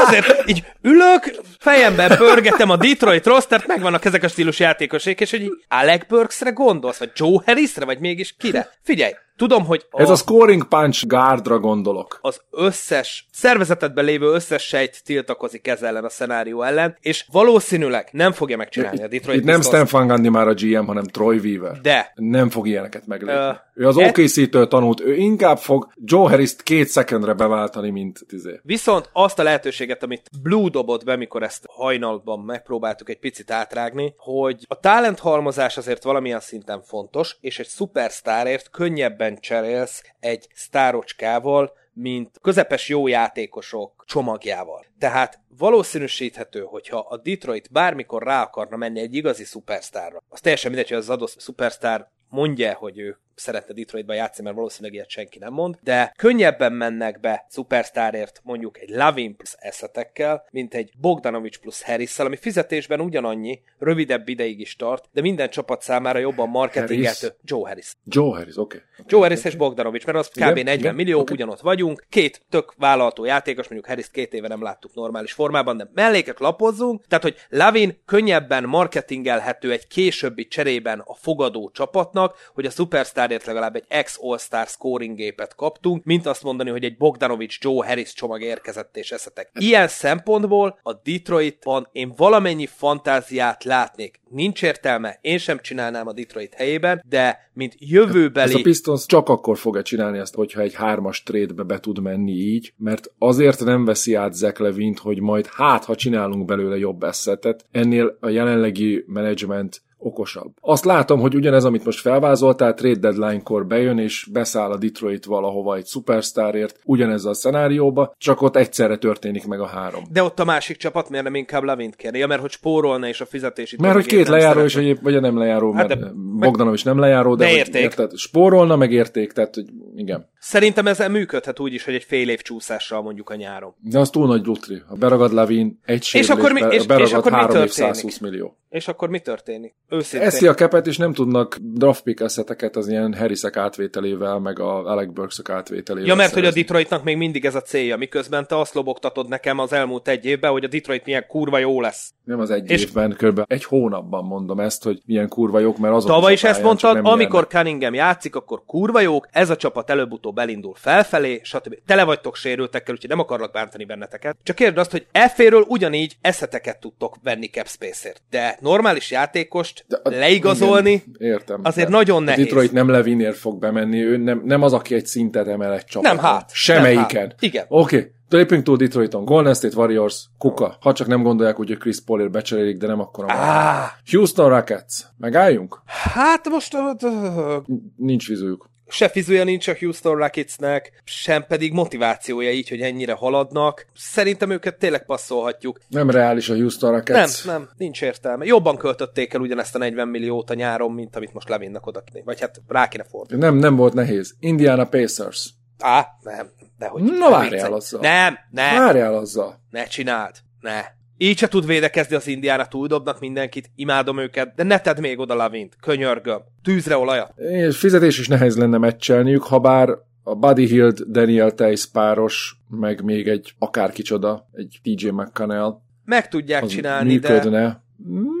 azért így ülök, fejemben pörgetem a Detroit rostert, megvannak ezek a stílusú játékosok, és hogy Alec Burksre gondolsz, vagy Joe Harrisre, vagy mégis kire? Figyelj! Tudom, hogy... A, ez a scoring punch guardra gondolok. Az összes szervezetedben lévő összes sejt tiltakozik ez ellen a szenárió ellen, és valószínűleg nem fogja megcsinálni itt, a Detroit Pistons. Itt nem Stan Van Gundy már a gé em, hanem Troy Weaver. De. Nem fog ilyeneket meglépni. Uh, ő az ó ká cé-től tanult, ő inkább fog Joe Harris-t két szekendre beváltani, mint tizé. Viszont azt a lehetőséget, amit Blue dobott be, mikor ezt hajnalban megpróbáltuk egy picit átrágni, hogy a talent halmozás azért valamilyen szinten fontos, és egy szupersztárért könnyebben cserélsz egy sztárocskával, mint közepes jó játékosok csomagjával. Tehát valószínűsíthető, hogyha a Detroit bármikor rá akarna menni egy igazi szupersztárra, az teljesen mindegy, hogy az adott szupersztár mondja, hogy ő szeretne Detroitban játszani, mert valószínűleg ilyet senki nem mond, de könnyebben mennek be szupersztárért mondjuk egy LaVine plusz eszetekkel, mint egy Bogdanovic plusz Harrisszel, ami fizetésben ugyanannyi, rövidebb ideig is tart, de minden csapat számára jobban marketingeltő. Joe Harris. Joe Harris, oké. Okay. Okay. Joe Harris okay. És Bogdanovic, mert az kb. Igen? negyven Igen? millió, okay. Ugyanott vagyunk, két tök vállalható játékos, mondjuk Harris két éve nem láttuk normális formában, de melléket lapozzunk, tehát hogy LaVine könnyebben marketingelhető egy későbbi cserében a fogadó csapatnak, hogy a szupersztár legalább egy ex-all-star scoring gépet kaptunk, mint azt mondani, hogy egy Bogdanovic Joe Harris csomag érkezett és eszetek. Ilyen szempontból a Detroitban én valamennyi fantáziát látnék. Nincs értelme, én sem csinálnám a Detroit helyében, de mint jövőbeli... Ez a Pistons csak akkor fogja csinálni ezt, hogyha egy hármas trade-be be tud menni így, mert azért nem veszi át Zach LaVine-t, hogy majd hát, ha csinálunk belőle jobb eszetet, ennél a jelenlegi management okosabb. Azt látom, hogy ugyanez, amit most felvázoltál, trade deadline-kor bejön, és beszáll a Detroit valahova egy szupersztárért, ugyanez a szenárióba, csak ott egyszerre történik meg a három. De ott a másik csapat miért nem inkább LaVine-t kérni? Ja, mert hogy spórolna és a fizetési... Mert hogy két lejáró, és egyéb, vagy nem lejáró, hát mert Bogdanovic is nem lejáró, de, de érték. Érted, spórolna, meg érték, tehát hogy igen. Szerintem ez működhet úgy is, hogy egy fél év csúszással mondjuk a nyáron. De az túl nagy lutri. Ha beragad LaVine, egy sérülés, és akkor mi, és, beragad és akkor három év százhúsz millió. És akkor mi történik? Őszintén. Eszi a kepet, és nem tudnak draft pick eszeteket az ilyen Harrisek átvételével, meg a Alec Burksök átvételével. Ja, mert szerezni. Hogy a Detroitnak még mindig ez a célja, miközben te azt lobogtatod nekem az elmúlt egy évben, hogy a Detroit milyen kurva jó lesz. Nem az egy és évben, körülbelül egy hónapban mondom ezt, hogy milyen kurva jók, mert azok... Tavaly is ezt mondtad, amikor jelnek. Cunningham játszik, akkor kurva jók, ez a csapat előbb-utóbb elindul felfelé, stb. Tele vagytok sérültekkel, úgyhogy nem akarlak bántani benneteket. Csak kérd azt, hogy efféről ugyanígy eszeteket tudtok venni cap space-ért, de normális játékost de, leigazolni, igen, értem, azért nagyon nehéz. Detroit nem LaVine-ért fog bemenni, ő nem, nem az, aki egy szintet emel egy csapaton. Nem hát. Semelyiken. Igen. Oké. Okay. Lépünk túl Detroiton. Golden State Warriors, kuka. Ha csak nem gondolják, hogy Chris Paulért becserélik, de nem akkor a ah. Houston Rockets. Megálljunk? Hát most... Nincs vizújuk. Se fizúja nincs a Houston Rocketsnek, sem pedig motivációja így, hogy ennyire haladnak. Szerintem őket tényleg passzolhatjuk. Nem reális a Houston Rockets. Nem, nem, nincs értelme. Jobban költötték el ugyanezt a negyven milliót a nyáron, mint amit most levinnak oda. Vagy hát rá kéne fordulni. Nem, nem volt nehéz. Indiana Pacers. Á, nem. Dehogy, Na várjál azzal. Nem, nem. Várjál azzal. Ne csináld. Ne. Így se tud védekezni az Indiána, túldobnak mindenkit, imádom őket, de ne tedd még oda LaVine-t, könyörgöm. Tűzre olajat. És fizetés is nehéz lenne meccselniük, ha bár a Buddy Hield, Daniel Theis páros, meg még egy akárkicsoda, egy té jé McConnell. Meg tudják csinálni, működne. De...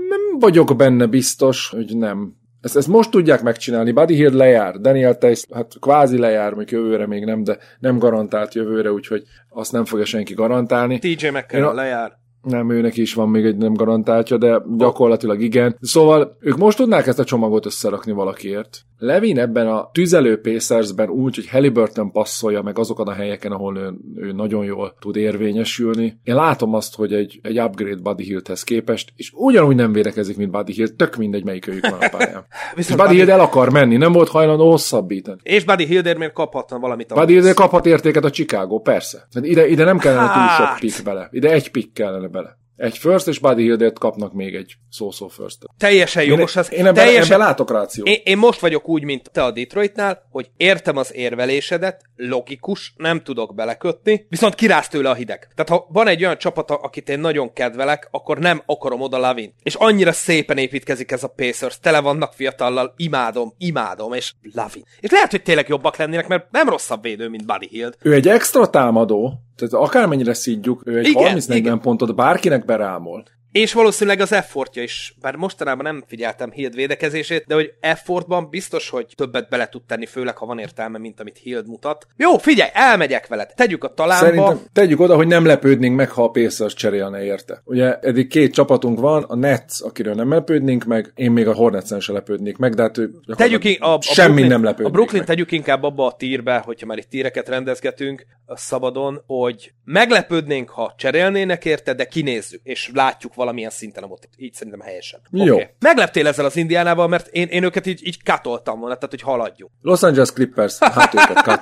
Nem vagyok benne biztos, hogy nem. Ezt, ezt most tudják megcsinálni. Buddy Hield lejár, Daniel Theis, hát kvázi lejár, még jövőre még nem, de nem garantált jövőre, úgyhogy azt nem fogja senki garantálni. té jé McConnell a... lejár. Nem, őnek is van még egy nem garantáltja, de gyakorlatilag igen. Szóval ők most tudnák ezt a csomagot összerakni valakiért. LaVine ebben a tüzelő Pacersben úgy, hogy Halliburton passzolja meg azokat a helyeken, ahol ő, ő nagyon jól tud érvényesülni. Én látom azt, hogy egy, egy upgrade Buddy Hieldhez képest, és ugyanúgy nem védekezik, mint Buddy Hield, tök mindegy, melyik őjük van a pályán. Viszont Buddy Hield el akar menni, nem volt hajlandó hosszabbítani. És Buddy Hield miért kaphatna valamit? Buddy Hield kaphat értéket a Chicago, persze. Ide, ide nem kellene túl sok pick bele. Ide egy pick kellene bele. Egy first, és Buddy Hield-et kapnak még egy so-so first-et. Teljesen jogos. Én, én ebben, teljesen, ebben látok rációt. Én, én most vagyok úgy, mint te a Detroitnál, hogy értem az érvelésedet, logikus, nem tudok belekötni, viszont kirász tőle a hideg. Tehát ha van egy olyan csapata, akit én nagyon kedvelek, akkor nem akarom oda LaVine-t. És annyira szépen építkezik ez a Pacers, tele vannak fiatallal, imádom, imádom, és LaVine. És lehet, hogy tényleg jobbak lennének, mert nem rosszabb védő, mint Buddy Hield. Ő egy extra támadó. Tehát akármennyire szidjuk, ő egy harminc-negyven pontot bárkinek berámol. És valószínűleg az effortja is, bár mostanában nem figyeltem Hield védekezését, de hogy effortban biztos, hogy többet bele tud tenni, főleg ha van értelme, mint amit Hield mutat. Jó, figyelj, elmegyek veled, tegyük a talánba. Szerintem tegyük oda, hogy nem lepődnénk meg, ha a Pacers cserélne érte. Ugye eddig két csapatunk van, a Nets, akiről nem lepődnénk meg, én még a Hornets-en se lepődnék meg, de hát ő tegyük in- a, a semmi Brooklyn, nem lepődnék. A Brooklyn meg. Tegyük inkább abba a tírbe, hogyha már itt tíreket rendezgetünk a szabadon, hogy meglepődnénk, ha cserélnének érte, de kinézzük, és látjuk valamilyen szinten a motiv. Így szerintem helyesebb. Jó. Okay. Megleptél ezzel az Indiánával, mert én, én őket így, így katoltam volna, tehát hogy haladjuk. Los Angeles Clippers, hát őket kat...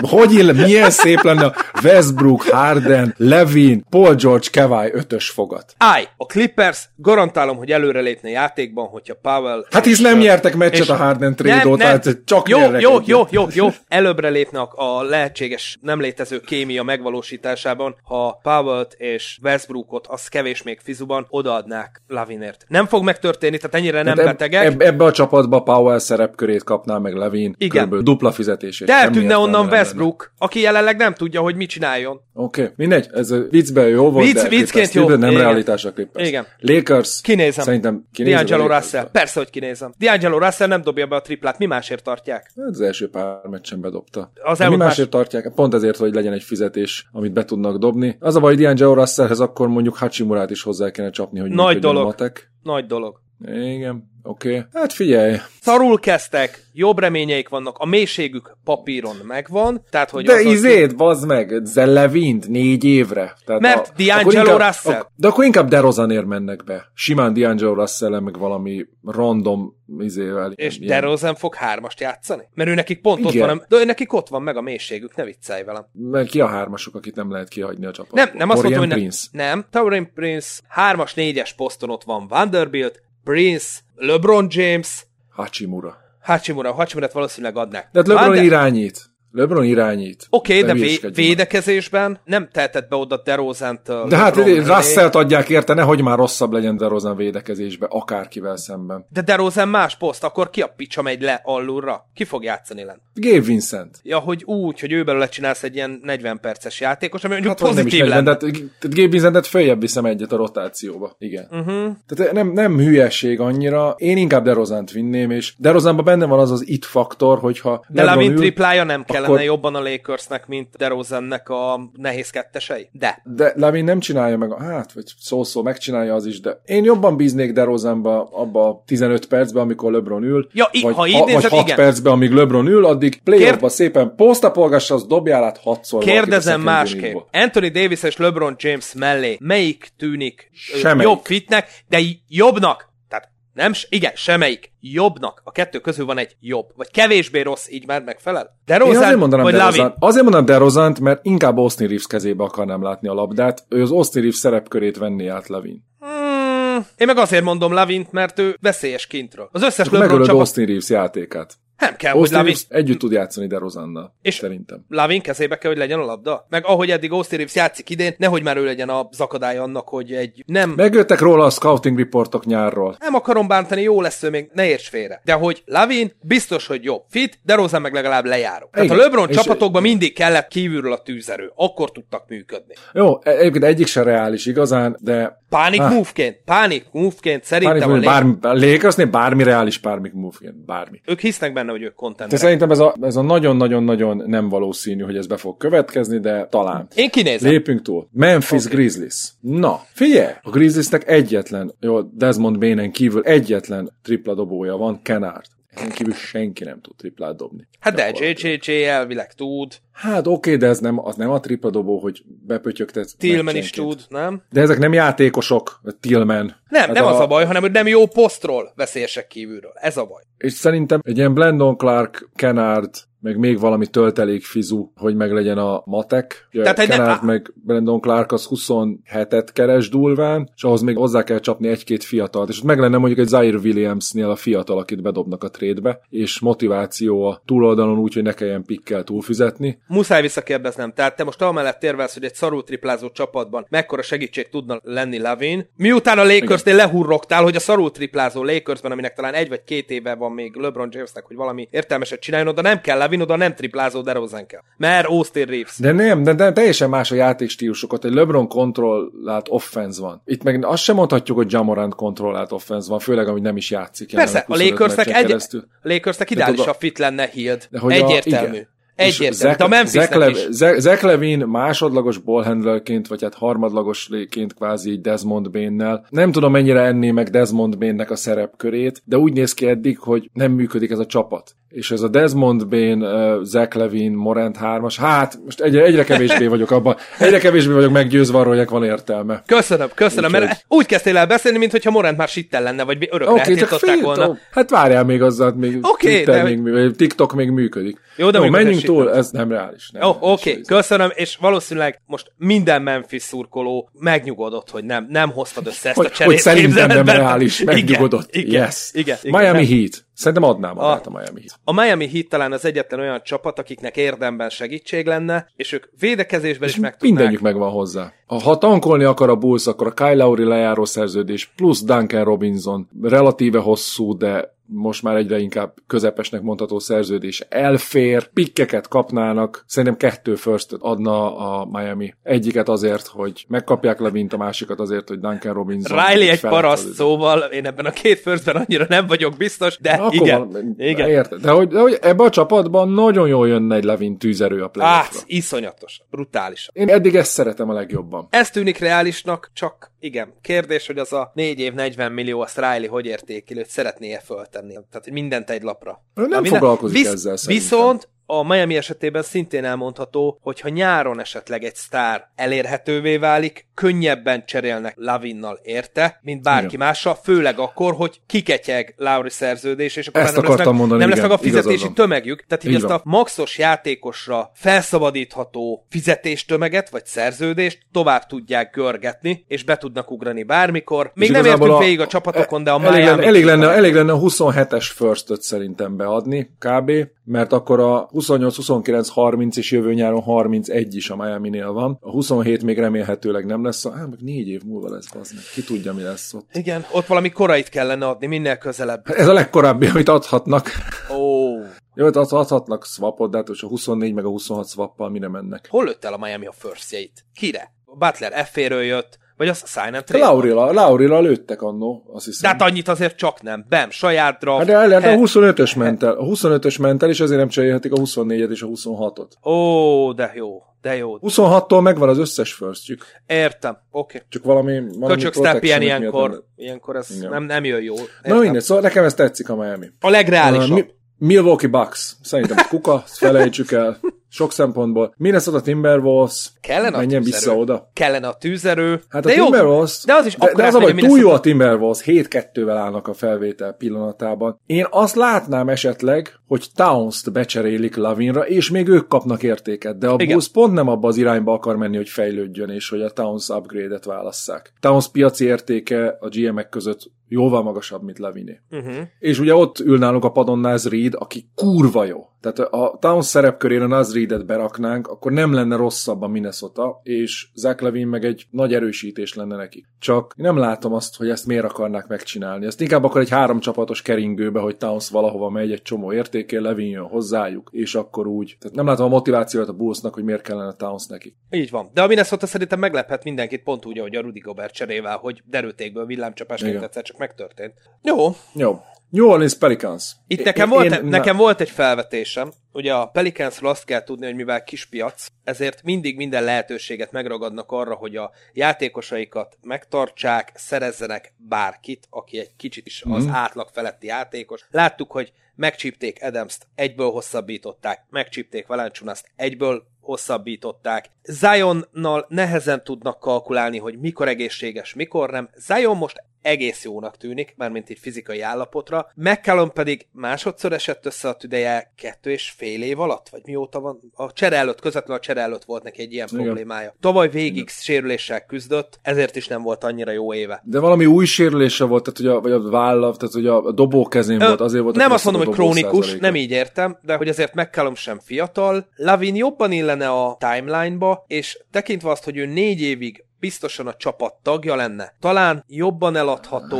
Hogy ill, milyen szép lenne a Westbrook, Harden, LaVine, Paul George, Kawhi ötös fogat. Állj! A Clippers garantálom, hogy előrelépne játékban, hogyha Powell... Hát hisz nem nyertek meccset a Harden trade óta, csak jó, jó, jó, jó, jó, jó. Előbbre lépnek a lehetséges nem létező kémia megvalósításában, ha Powell-t és Westbrookot, az kevés még fizuban, odaadnák LaVine-ért. Nem fog megtörténni, tehát ennyire nem eb- betegek. Eb- ebbe a csapatba Powell szerepkörét kapná meg LaVine, körülbelül dupla fizetését. De eltűnne onnan Westbrook, aki jelenleg nem tudja, hogy mit csináljon. Oké, okay. Mindegy, ez viccben jó volt, Vicc, de viccként jó. Nem igen. Realitás a Clippers. Igen. Lakers, kinézem. Szerintem kinézem. D'Angelo Russell, persze, hogy kinézem. D'Angelo Russell nem dobja be a triplát, mi másért tartják? Az első pár meccsen bedobta. Az mi másért más... tartják? Pont ezért, hogy legyen egy fizetés, amit be tudnak dobni. Az a baj, hogy D'Angelo Russellhez akkor mondjuk Hachimurát is hozzá kéne csapni, hogy nagy dolog. Matek. Nagy dolog. Igen, oké. Okay. Hát figyelj. Szarul kezdtek, jobb reményeik vannak, a mélységük papíron megvan, tehát hogy... De izét, ki... bazd meg, LaVine-t négy évre. Tehát mert a, D'Angelo Russell. A, de akkor inkább DeRozanért mennek be. Simán D'Angelo Russell meg valami random izével. És ilyen. DeRozan fog hármast játszani? Mert ő nekik pont igen. Ott van, de ő nekik ott van meg a mélységük, ne viccelj velem. Mert ki a hármasok, akit nem lehet kihagyni a csapatból? Nem, nem azt mondom, hogy nem. Nem, Taurean Prince, hármas, négyes poszton ott van Vanderbilt, Prince, LeBron James, Hachimura. Hachimura, Hachimurat valószínűleg adnák. De LeBron Vander... irányít. LeBron irányít. Oké, okay, de vé- védekezésben nem tehetett be oda DeRozant. De LeBron hát Russellt adják érte, nehogy már rosszabb legyen DeRozan védekezésbe, akárkivel szemben. De DeRozan más poszt, akkor ki a picsa megy le alulra? Ki fog játszani lent? Gabe Vincent. Ja, hogy úgy, hogy ő belőle csinálsz egy ilyen negyven perces játékos, ami mondjuk hát pozitív lenne. negyven, tehát, tehát Gabe Vincentet följebb viszem egyet a rotációba. Igen. Uh-huh. Tehát nem, nem hülyeség annyira. Én inkább DeRozant vinném, és DeRozanban benne van az az it faktor, hogyha... De LaVine triplája nem kell. kellene jobban a Lakersnek, mint DeRozannek a nehéz kettesei? De. De LaVine nem csinálja meg a... Hát, vagy szó-szó, megcsinálja az is, de én jobban bíznék DeRozanba abba a tizenöt percben, amikor LeBron ül, ja, i- vagy, ha így ha, nézed, vagy hat igen. percben, amíg LeBron ül, addig playoffba Kér... szépen posztapolgassa, az dobjál át hatszor. Kérdezem másképp. Anthony Davis és LeBron James mellé melyik tűnik Semmelyik. Jobb fitnek, de jobbnak? Tehát nem, igen, semmelyik. Jobbnak. A kettő közül van egy jobb. Vagy kevésbé rossz, így már megfelel. DeRozan, azért mondanám vagy DeRozan. LaVine. Azért mondanám DeRozant, mert inkább Austin Reeves kezébe akarnám látni a labdát. Ő az Austin Reeves szerepkörét venné át LaVine. Hmm. Én meg azért mondom LaVine-t, mert ő veszélyes kintről. Az összes LeBron megölöd csapat... Austin Reeves játékát. Nem kell, Austin hogy LaVine... együtt tud játszani DeRozannal, és szerintem. LaVine kezébe kell, hogy legyen a labda. Meg ahogy eddig Austin Reeves játszik idén, nehogy már ő legyen az akadály annak, hogy egy nem... Megjöttek róla a scouting reportok nyárról. Nem akarom bántani, jó lesz ő még, ne érts félre. De hogy LaVine biztos, hogy jobb fit, DeRozan meg legalább lejáró. Tehát a LeBron és csapatokban és... mindig kellett kívülről a tűzerő. Akkor tudtak működni. Jó, egyébként egyik sem reális igazán, de... Pánik ah. move-ként, pánik move-ként szerintem move, a Lakers... Lakersnél bármi reális pánik move-ként, bármi. Ők hisznek benne, hogy ők contenderek. De szerintem ez a, ez a nagyon-nagyon-nagyon nem valószínű, hogy ez be fog következni, de talán. Én kinézem. Lépünk túl. Memphis okay. Grizzlies. Na, figyelj! A Grizzliesnek egyetlen, jó, Desmond Bainen kívül egyetlen tripla dobója van, Kennard. Ezen kívül senki nem tud triplát dobni. Hát de jé jé jé elvileg tud. Hát oké, okay, de ez nem, az nem a tripla dobó, hogy bepötyögtet. Tillman is tud, nem? De ezek nem játékosok, Tillman. Nem, ez nem a... az a baj, hanem hogy nem jó posztról veszélyesek kívülről. Ez a baj. És szerintem egy ilyen Brandon Clark, Kennard, meg még valami töltelék fizu, hogy meglegyen a matek. Kennard ne... meg Brandon Clark az huszonhetet keres dúlván, és ahhoz még hozzá kell csapni egy-két fiatalt. És ott meg lenne mondjuk egy Zaire Williamsnél a fiatal, akit bedobnak a trade-be, és motiváció a túloldalon úgy, hogy ne kelljen pikkel túlfizetni. Muszáj visszakérdeznem, tehát te most amellett érvelsz, hogy egy szarul triplázó csapatban mekkora segítség tudna lenni LaVine, miután a Lakersnél lehurrogtál, hogy a szarul triplázó Lakersben, aminek talán egy vagy két éve van még LeBron Jamesnek, hogy valami értelmeset csináljon, de nem kell LaVine, oda nem triplázó, DeRozan kell. Mert Austin Reeves. De nem, de, de teljesen más a játékstílusokat. Egy LeBron kontrollált offense van. Itt meg azt sem mondhatjuk, hogy Ja Morant kontrollált offense van, főleg, amit nem is játszik. Persze, a Lakersnek egy... Lakersnek ideális, ha fit lenne Hield. Egyértelmű. Igen. Egyértelmű. Zach LaVine másodlagos ballhandlerként, vagy hát harmadlagosként kvázi Desmond Bain-nel. Nem tudom, mennyire enné meg Desmond Bain-nek a szerepkörét, de úgy néz ki eddig, hogy nem működik ez a csapat. És ez a Desmond Bain, uh, Zach LaVine, Morant hármas, hát most egyre, egyre kevésbé vagyok abban, egyre kevésbé vagyok meggyőzve arról, hogy van értelme. Köszönöm, köszönöm, úgy, mert hogy... úgy kezdtél el beszélni, mintha Morant már sitten lenne, vagy örökre okay, eltiltották volna. Ó, hát várjál még azzal, még, okay, de... még TikTok még működik. Jó, de Jó, menjünk túl, ez nem reális. Nem oh, reális Oké, okay, köszönöm, és valószínűleg most minden Memphis szurkoló megnyugodott, hogy nem, nem hoztad össze ezt hogy, a cserét. Hogy szerintem nem reális, megnyugodott. Igen, yes. igen, igen, Miami Heat. Szerintem adnám a, a Miami Heat. A Miami Heat talán az egyetlen olyan csapat, akiknek érdemben segítség lenne, és ők védekezésben és is meg tudnák. Mindenjük megvan hozzá. Ha tankolni akar a Bulls, akkor a Kyle Lowry lejáró szerződés, plusz Duncan Robinson, relatíve hosszú, de most már egyre inkább közepesnek mondható szerződés elfér, pikkeket kapnának, szerintem kettő firstet adna a Miami. Egyiket azért, hogy megkapják LaVine-t, a másikat azért, hogy Duncan Robinson. Riley egy paraszt, szóval én ebben a két firstben annyira nem vagyok biztos, de na, igen. Van, igen. Érted, de hogy, de hogy ebben a csapatban nagyon jól jönne egy LaVine tűzerő a playoffra. Hát, iszonyatos, brutális. Én eddig ezt szeretem a legjobban. Ez tűnik reálisnak, csak igen. Kérdés, hogy az a négy év negyven millió, azt Riley hogy értékeli, hogy szeretné-e föl tenni. Tehát mindent egy lapra. Nem minden... foglalkozik Visz... ezzel szerintem. Viszont a Miami esetében szintén elmondható, hogyha nyáron esetleg egy sztár elérhetővé válik, könnyebben cserélnek LaVine-nal érte, mint bárki mással, főleg akkor, hogy kiketyeg Lowry szerződés, és akkor ezt nem, lesz meg, mondani, nem igen, lesz meg a fizetési igazadom. Tömegük. Tehát így, így ezt van. A maxos játékosra felszabadítható fizetéstömeget, vagy szerződést tovább tudják görgetni, és be tudnak ugrani bármikor. Még és nem értünk végig a csapatokon, de a Miami... Elég, elég, lenne, elég lenne a huszonhetes firstöt szerintem beadni, kb., mert akkor a huszonnyolc, huszonkilenc, harminc és jövő nyáron harmincegy is a Miami-nél van. A huszonhét még remélhetőleg nem lesz. Hát meg négy év múlva lesz az. Ki tudja, mi lesz ott. Igen, ott valami korait kellene adni, minél közelebb. Ez a legkorábbi, amit adhatnak. Ó. Oh. Jó, hát adhatnak swapot, de hát a huszonnégy meg a huszonhat swappal mire mennek. Hol lőtt el a Miami a firstjeit? Kire? Butler F-éről jött, Vagy azt sign and trade. Laurila, Laurila lőttek annó, azt hiszem. De hát annyit azért csak nem. Bem, saját draft. Hát de a huszonötös ment el. A huszonötös ment el, és ezért nem cserélhetik a huszonnégyet és a huszonhatot. Ó, de jó. De jó. huszonhattól megvan az összes firstjük. Értem, oké. Okay. Csak valami... valami Köcsök sztepien ilyenkor, miatt... ilyenkor ez nem, nem jön jól. Értem. Na mindegy, szóval nekem ez tetszik a Miami. A legreálisabb. Uh, mi, Milwaukee Bucks. Szerintem kuka, felejtsük el. Sok szempontból. Minnesota Timberwolves. Kellene a menjen tűzerő. Vissza oda. Kellene a tűzerő. Hát a de Timberwolves... Jó, de az is de, de az, hogy túl jó a Timberwolves. hét kettővel állnak a felvétel pillanatában. Én azt látnám esetleg, hogy Towns-t becserélik LaVine-ra, és még ők kapnak értéket. De a Igen. Bulls pont nem abba az irányba akar menni, hogy fejlődjön, és hogy a Towns upgrade-et válasszák. Towns piaci értéke a gé em-ek között jóval magasabb, mint LaVine. Uh-huh. És ugye ott ül nálunk a padon Naz Reid, aki kurva jó. Tehát a Towns szerepkörére Naz Reid-et beraknánk, akkor nem lenne rosszabb a Minnesota, és Zach LaVine meg egy nagy erősítés lenne neki. Csak nem látom azt, hogy ezt miért akarnák megcsinálni. Ezt inkább akkor egy három csapatos keringőbe, hogy Towns valahova megy egy csomó értékkel, LaVine jön hozzájuk, és akkor úgy. Tehát nem látom a motivációt a Bullsnak, hogy miért kellene Towns neki. Így van. De a Minnesota szerintem meglephet mindenkit pont úgy, ahogy a Rudy Gobert cserével, hogy derültékből villámcsapásként egyszer csak megtörtént. Jó. Jó. New Orleans Pelicans. Itt nekem, én, volt, én, nekem volt egy felvetésem, ugye a Pelicansról azt kell tudni, hogy mivel kis piac, ezért mindig minden lehetőséget megragadnak arra, hogy a játékosaikat megtartsák, szerezzenek bárkit, aki egy kicsit is az mm. átlag feletti játékos. Láttuk, hogy megcsípték Adams-t, egyből hosszabbították, megcsípték Valanciunast, egyből hosszabbították. Zionnal nehezen tudnak kalkulálni, hogy mikor egészséges, mikor nem. Zion most egész jónak tűnik, mármint így fizikai állapotra. McCallum pedig másodszor esett össze a tüdeje kettő és fél év alatt, vagy mióta van? A csere előtt, közvetlenül a csere előtt volt neki egy ilyen Igen. problémája. Tavaly végig Igen. sérüléssel küzdött, ezért is nem volt annyira jó éve. De valami új sérülése volt, tehát, hogy a, vagy a vállav, tehát hogy a dobókezén volt, azért volt. Nem azt mondom, hogy krónikus, százaléka. Nem így értem, de hogy azért McCallum sem fiatal. LaVine jobban illene a timeline-ba, és tekintve azt, hogy ő négy évig biztosan a csapat tagja lenne. Talán jobban eladható,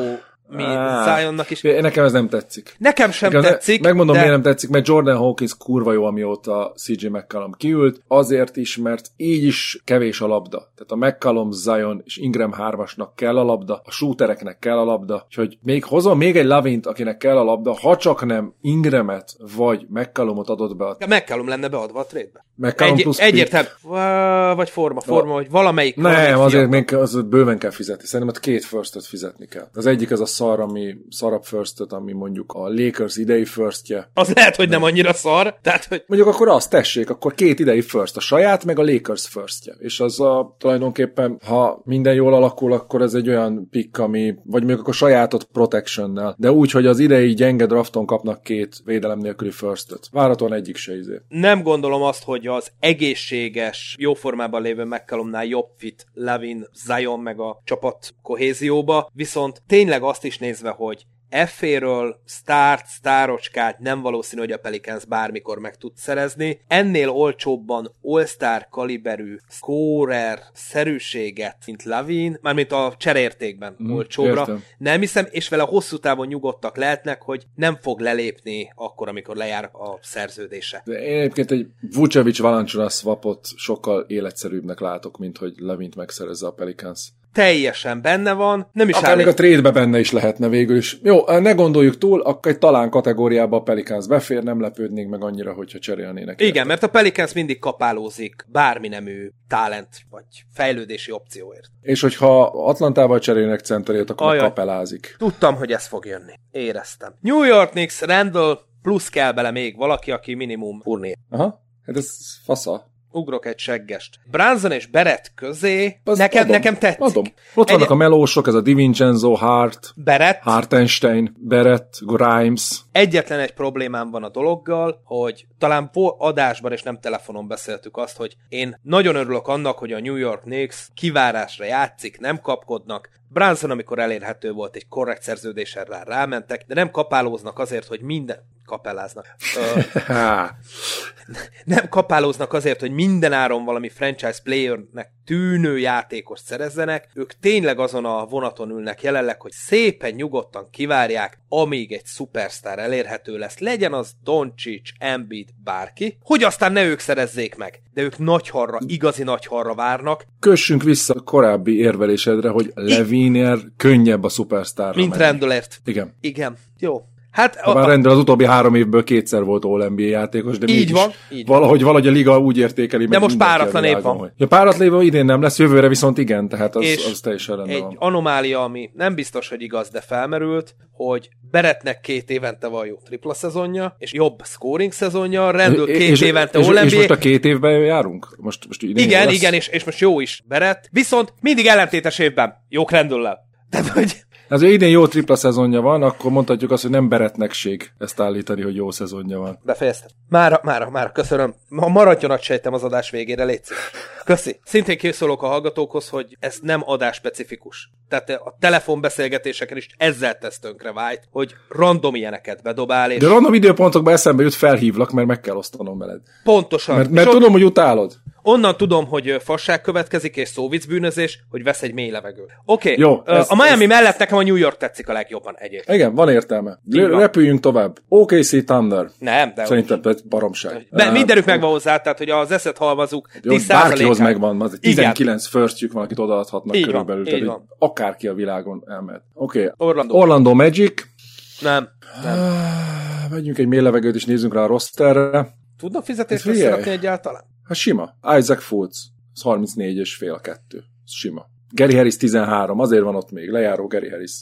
mint ah, Zionnak is. Nekem ez nem tetszik. Nekem sem nekem tetszik. Ne, megmondom, de... miért nem tetszik, mert Jordan Hawkins kurva jó, amióta cé jé McCollum kiült. Azért is, mert így is kevés a labda. Tehát a McCollum, Zion és Ingram hármasnak kell a labda, a shootereknek kell a labda, és hogy még hozom még egy LaVine-t, akinek kell a labda, ha csak nem Ingramet vagy McCollumot adott be. A... McCollum lenne beadva a trade-be. McCollum egy, plusz egyértelmű. Vagy forma, forma, no. Vagy valamelyik. Nem, valamelyik azért még az bőven kell fizetni. Szerintem két firstet fizetni kell. Az egyik az a szar, ami szarabb firstet, ami mondjuk a Lakers idei firstje. Az lehet, hogy nem, nem annyira szar. Tehát, hogy... Mondjuk akkor azt tessék, akkor két idei first, a saját, meg a Lakers firstje. És az a, tulajdonképpen, ha minden jól alakul, akkor ez egy olyan pick, ami, vagy mondjuk akkor sajátot protectionnel, de úgy, hogy az idei gyenge drafton kapnak két védelem nélküli firstet. Várhatóan egyik se izé. Nem gondolom azt, hogy az egészséges, jó formában lévő McCallumnál jobb fit LaVine, Zion meg a csapat kohézióba, viszont tényleg azt is nézve, hogy F-ről sztárt, sztárocskát nem valószínű, hogy a Pelicans bármikor meg tud szerezni. Ennél olcsóbban all-star kaliberű scorer szerűséget, mint LaVine, mármint a cserértékben mm, olcsóbra. Értem. Nem hiszem, és vele hosszú távon nyugodtak lehetnek, hogy nem fog lelépni akkor, amikor lejár a szerződése. De én egyébként egy Vucevic-Valanciunas swapot sokkal életszerűbbnek látok, mint hogy LaVine-t megszerezze a Pelicans. Teljesen benne van, nem is akár még a trade-be benne is lehetne végül is. Jó, ne gondoljuk túl, akkor egy talán kategóriába a Pelicans befér, nem lepődnék meg annyira, hogyha cserélnének. Igen, érte. Mert a Pelicans mindig kapálózik bármi nemű talent vagy fejlődési opcióért. És hogyha Atlantával cserélnek centerét, akkor Ajaj. Kapelázik. Tudtam, hogy ez fog jönni. Éreztem. New York Knicks, Randall, plusz kell bele még valaki, aki minimum furné. Aha, hát ez fasza. Ugrok egy seggest. Brunson és Barrett közé nekem, adom, nekem tetszik. Adom. Ott vannak egy... a melósok, ez a DiVincenzo, Hart, Barrett, Hartenstein, Barrett, Grimes. Egyetlen egy problémám van a dologgal, hogy talán adásban és nem telefonon beszéltük azt, hogy én nagyon örülök annak, hogy a New York Knicks kivárásra játszik, nem kapkodnak. Brunson, amikor elérhető volt, egy korrekt szerződésen rá rámentek, de nem kapálóznak azért, hogy minden... kapelláznak. Ö... nem kapálóznak azért, hogy mindenáron valami franchise playernek tűnő játékost szerezzenek. Ők tényleg azon a vonaton ülnek jelenleg, hogy szépen nyugodtan kivárják, amíg egy szupersztár elérhető lesz, legyen az Doncic, Embiid, bárki, hogy aztán ne ők szerezzék meg. De ők nagyharra, igazi nagyharra várnak. Kössünk vissza a korábbi érvelésedre, hogy LaVine-nél könnyebb a szupersztárra mint menni. Rendelért. Igen. Igen. Jó. Hát a, a Randle az utóbbi három évből kétszer volt All-en bé á játékos, de így van, így valahogy van. Valahogy a liga úgy értékeli, de most páratlan év van. Hogy... Ja, páratlan év idén nem lesz, jövőre viszont igen, tehát az, az teljesen rendben van. Egy anomália, ami nem biztos, hogy igaz, de felmerült, hogy Beretnek két évente van jó tripla szezonja, és jobb scoring szezonja, Randle két és, évente All-en bé á. És, és most a két évben járunk? Most, most igen, lesz. Igen, és, és most jó is Beret, viszont mindig ellentétes évben jók Randle-lel. Tehát, hogy... Azért idén jó tripla szezonja van, akkor mondhatjuk azt, hogy nem beretnekség ezt állítani, hogy jó szezonja van. Befejeztem. Mára, mára, mára, köszönöm. Ha maradjon agysejtem az adás végére, légy szíves. Köszi. Szintén készülök a hallgatókhoz, hogy ez nem adásspecifikus. Tehát a telefonbeszélgetéseken is ezzel tesz tönkre vájt, hogy random ilyeneket bedobál. És... De random időpontokban eszembe jut, felhívlak, mert meg kell osztanom veled. Pontosan. Mert, mert tudom, on... hogy utálod. Onnan tudom, hogy fasság következik, és szóvicbűnözés, hogy vesz egy mély levegőt. Oké, okay. A Miami ez... mellett nekem a New York tetszik a legjobban egyébként. Igen, van értelme. Van. Repüljünk tovább. o ká cé Thunder. Nem, de... Szerintem ez baromság. Be, mindenük megvan hozzá, tehát hogy az eszet halmazuk tíz százalékán. Bárkihoz megvan, tizenkilenc firstjük van, akit odaadhatnak így körülbelül. Van, így van. Akárki a világon elmehet. Oké, okay. Orlando. Orlando Magic. Nem. Nem. Megyünk egy mély levegőt, és nézzünk rá a rosterre. Tudnak fizetést összerakni egyáltalán? Hát sima. Isaac Fultz, az harmincnégy és fél kettő. Sima. Gary Harris tizenhárom, azért van ott még, lejáró Gary Harris.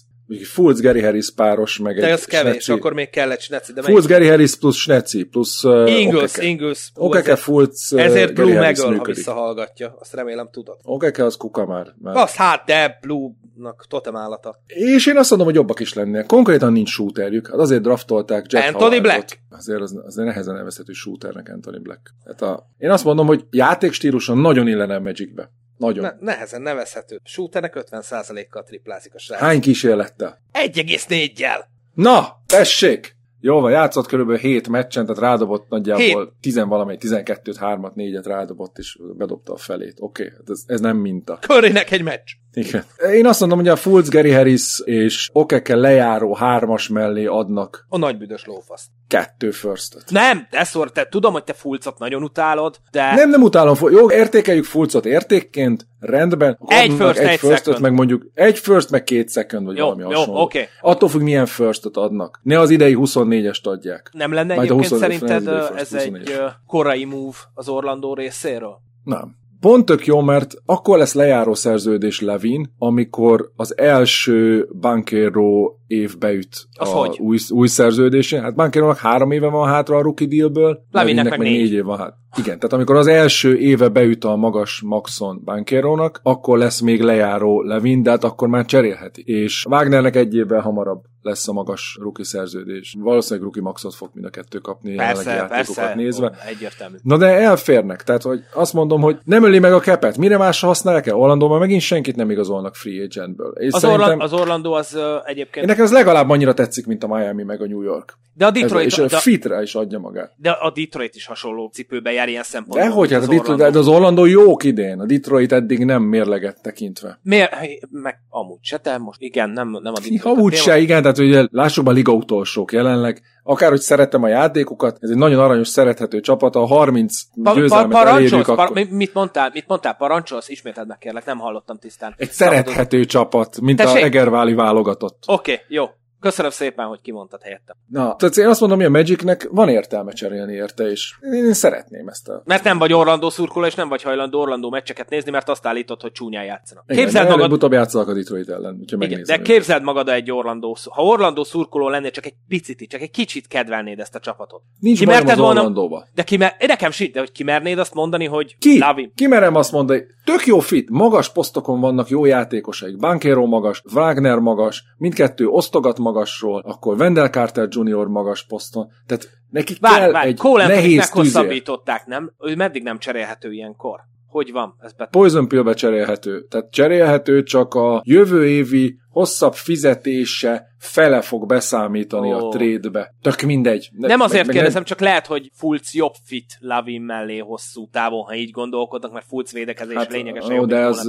Fultz Gary Harris páros, meg de egy az kevés, Sneci. Akkor még kell egy Sneci. Fultz Gary Harris plusz Sneci, plusz uh, Ingles, Ingles. Okeke Fultz, ezért Gary Blue Harris megöl, működik. Ha visszahallgatja, azt remélem tudod. Okeke az kuka már. Mert... Az hát, de Blue-nak totem állata. És én azt mondom, hogy jobbak is lennének. Konkrétan nincs shooterjük, hát azért draftolták Jack Anthony Howardot. Black. Azért az, az nehezen nevezhető shooternek Anthony Black. Hát a... Én azt mondom, hogy játékstíluson nagyon illene Magicbe. Nagyon. Ne, nehezen nevezhető. Shooternek ötven százalékkal triplázik a srác. Hány kísérlettel? egy egész néggyel. Na, tessék! Jó van, játszott körülbelül hét meccsen, tehát rádobott nagyjából tíz valamely, tizenkettőt, hármat, négyet rádobott, és bedobta a felét. Oké, okay, ez, ez nem minta. Currynek egy meccs! Igen. Én azt mondom, hogy a Fultz, Gary Harris és Okeke lejáró hármas mellé adnak a nagybüdös lófaszt. Kettő firstet. Nem, de szor, te tudom, hogy te Fultzot nagyon utálod, de... Nem, nem utálom. Jó, értékeljük Fultzot értékként, rendben. Egy first, egy, egy firstet, meg mondjuk egy first, meg két second, vagy jó, valami jó, hasonló. Jó, oké. Okay. Attól függ, milyen firstet adnak. Ne az idei huszonnégyest adják. Nem lenne majd egyébként szerinted first, ez egy korai move az Orlandó részéről? Nem. Pont tök jó, mert akkor lesz lejáró szerződés LaVine, amikor az első Banchero év beüt az a hogy? Új, új szerződésén. Hát Bancheronak három éve van hátra a rookie dealből, LaVine-nek meg négy. négy év van hát. Igen, tehát amikor az első éve beüt a magas maxon Bancheronak, akkor lesz még lejáró LaVine, de hát akkor már cserélheti. És Wagnernek egy évvel hamarabb lesz a magas rookie szerződés. Valószínűleg rookie maxot fog mind a kettő kapni, persze, jelenlegi játékokat persze, nézve. Egyértelmű. Na de elférnek, tehát hogy azt mondom, hogy nem öli meg a kepet, mire másra használják el? Orlandóban megint senkit nem igazolnak free agentből. És az, Orla- az Orlandó az uh, egyébként... Nekem ez legalább annyira tetszik, mint a Miami meg a New York. De a Detroit... Ez, és de... fitre is adja magát. De a Detroit is hasonló cipőben jár ilyen szempontból. Dehogy, hát az, Detroit, Orlandó... az Orlandó jók idén. A Detroit eddig nem mérleget tekintve. Miért? Meg amúgy se, te most igen, nem, nem a Detroit. Amúgy se, igen, tehát ugye lássuk, a liga utolsók jelenleg. Akárhogy szeretem a játékokat, ez egy nagyon aranyos, szerethető csapat, a harminc pa, győzelmet pa, elérjük. Par, akkor... Mit mondtál? Mit mondtál? Parancsolsz? Ismételd meg, kérlek, nem hallottam tisztán. Egy szerethető csapat, mint a egerváli válogatott. Oké, okay, jó. Köszönöm szépen, hogy kimondtad helyettem. Na, tehát én azt mondom, hogy a Magicnek van értelme cserélni érte, és én szeretném ezt a... Mert nem vagy Orlandó szurkoló, és nem vagy hajlandó Orlandó meccseket nézni, mert azt állítod, hogy csúnyán játszanak. Igen, képzeld magad... előbb-utóbb játszanak a Detroit ellen, úgyhogy megnézem. De képzeld magad egy Orlandó... Ha Orlandó szurkoló lennél, csak egy picit, csak egy kicsit kedvelnéd ezt a csapatot. Nincs kimerted bajom az volna... Orlandóba. De kimer... nekem sincs, de hogy kimernéd azt mondani, hogy... Ki? Lavin. Kimerem azt mondani, tök jó fit, magas posztokon vannak jó játékosaik. Banchero magas, Wagner magas, mindkettő osztogat magas. Magasról, akkor Wendell Carter junior magas poszton, tehát neki vár, kell vár, egy Cole nehéz meghosszabbították, nem? Ő meddig nem cserélhető ilyenkor? Hogy van? Ez Poison Pill-be cserélhető. Tehát cserélhető, csak a jövő évi hosszabb fizetése fele fog beszámítani oh. a trade-be. Tök mindegy. Ne, nem azért meg, kérdezem, meg... csak lehet, hogy Fultz jobb fit Lavin mellé hosszú távon, ha így gondolkodnak, mert Fultz védekezés hát, lényegesen jobb. De ez,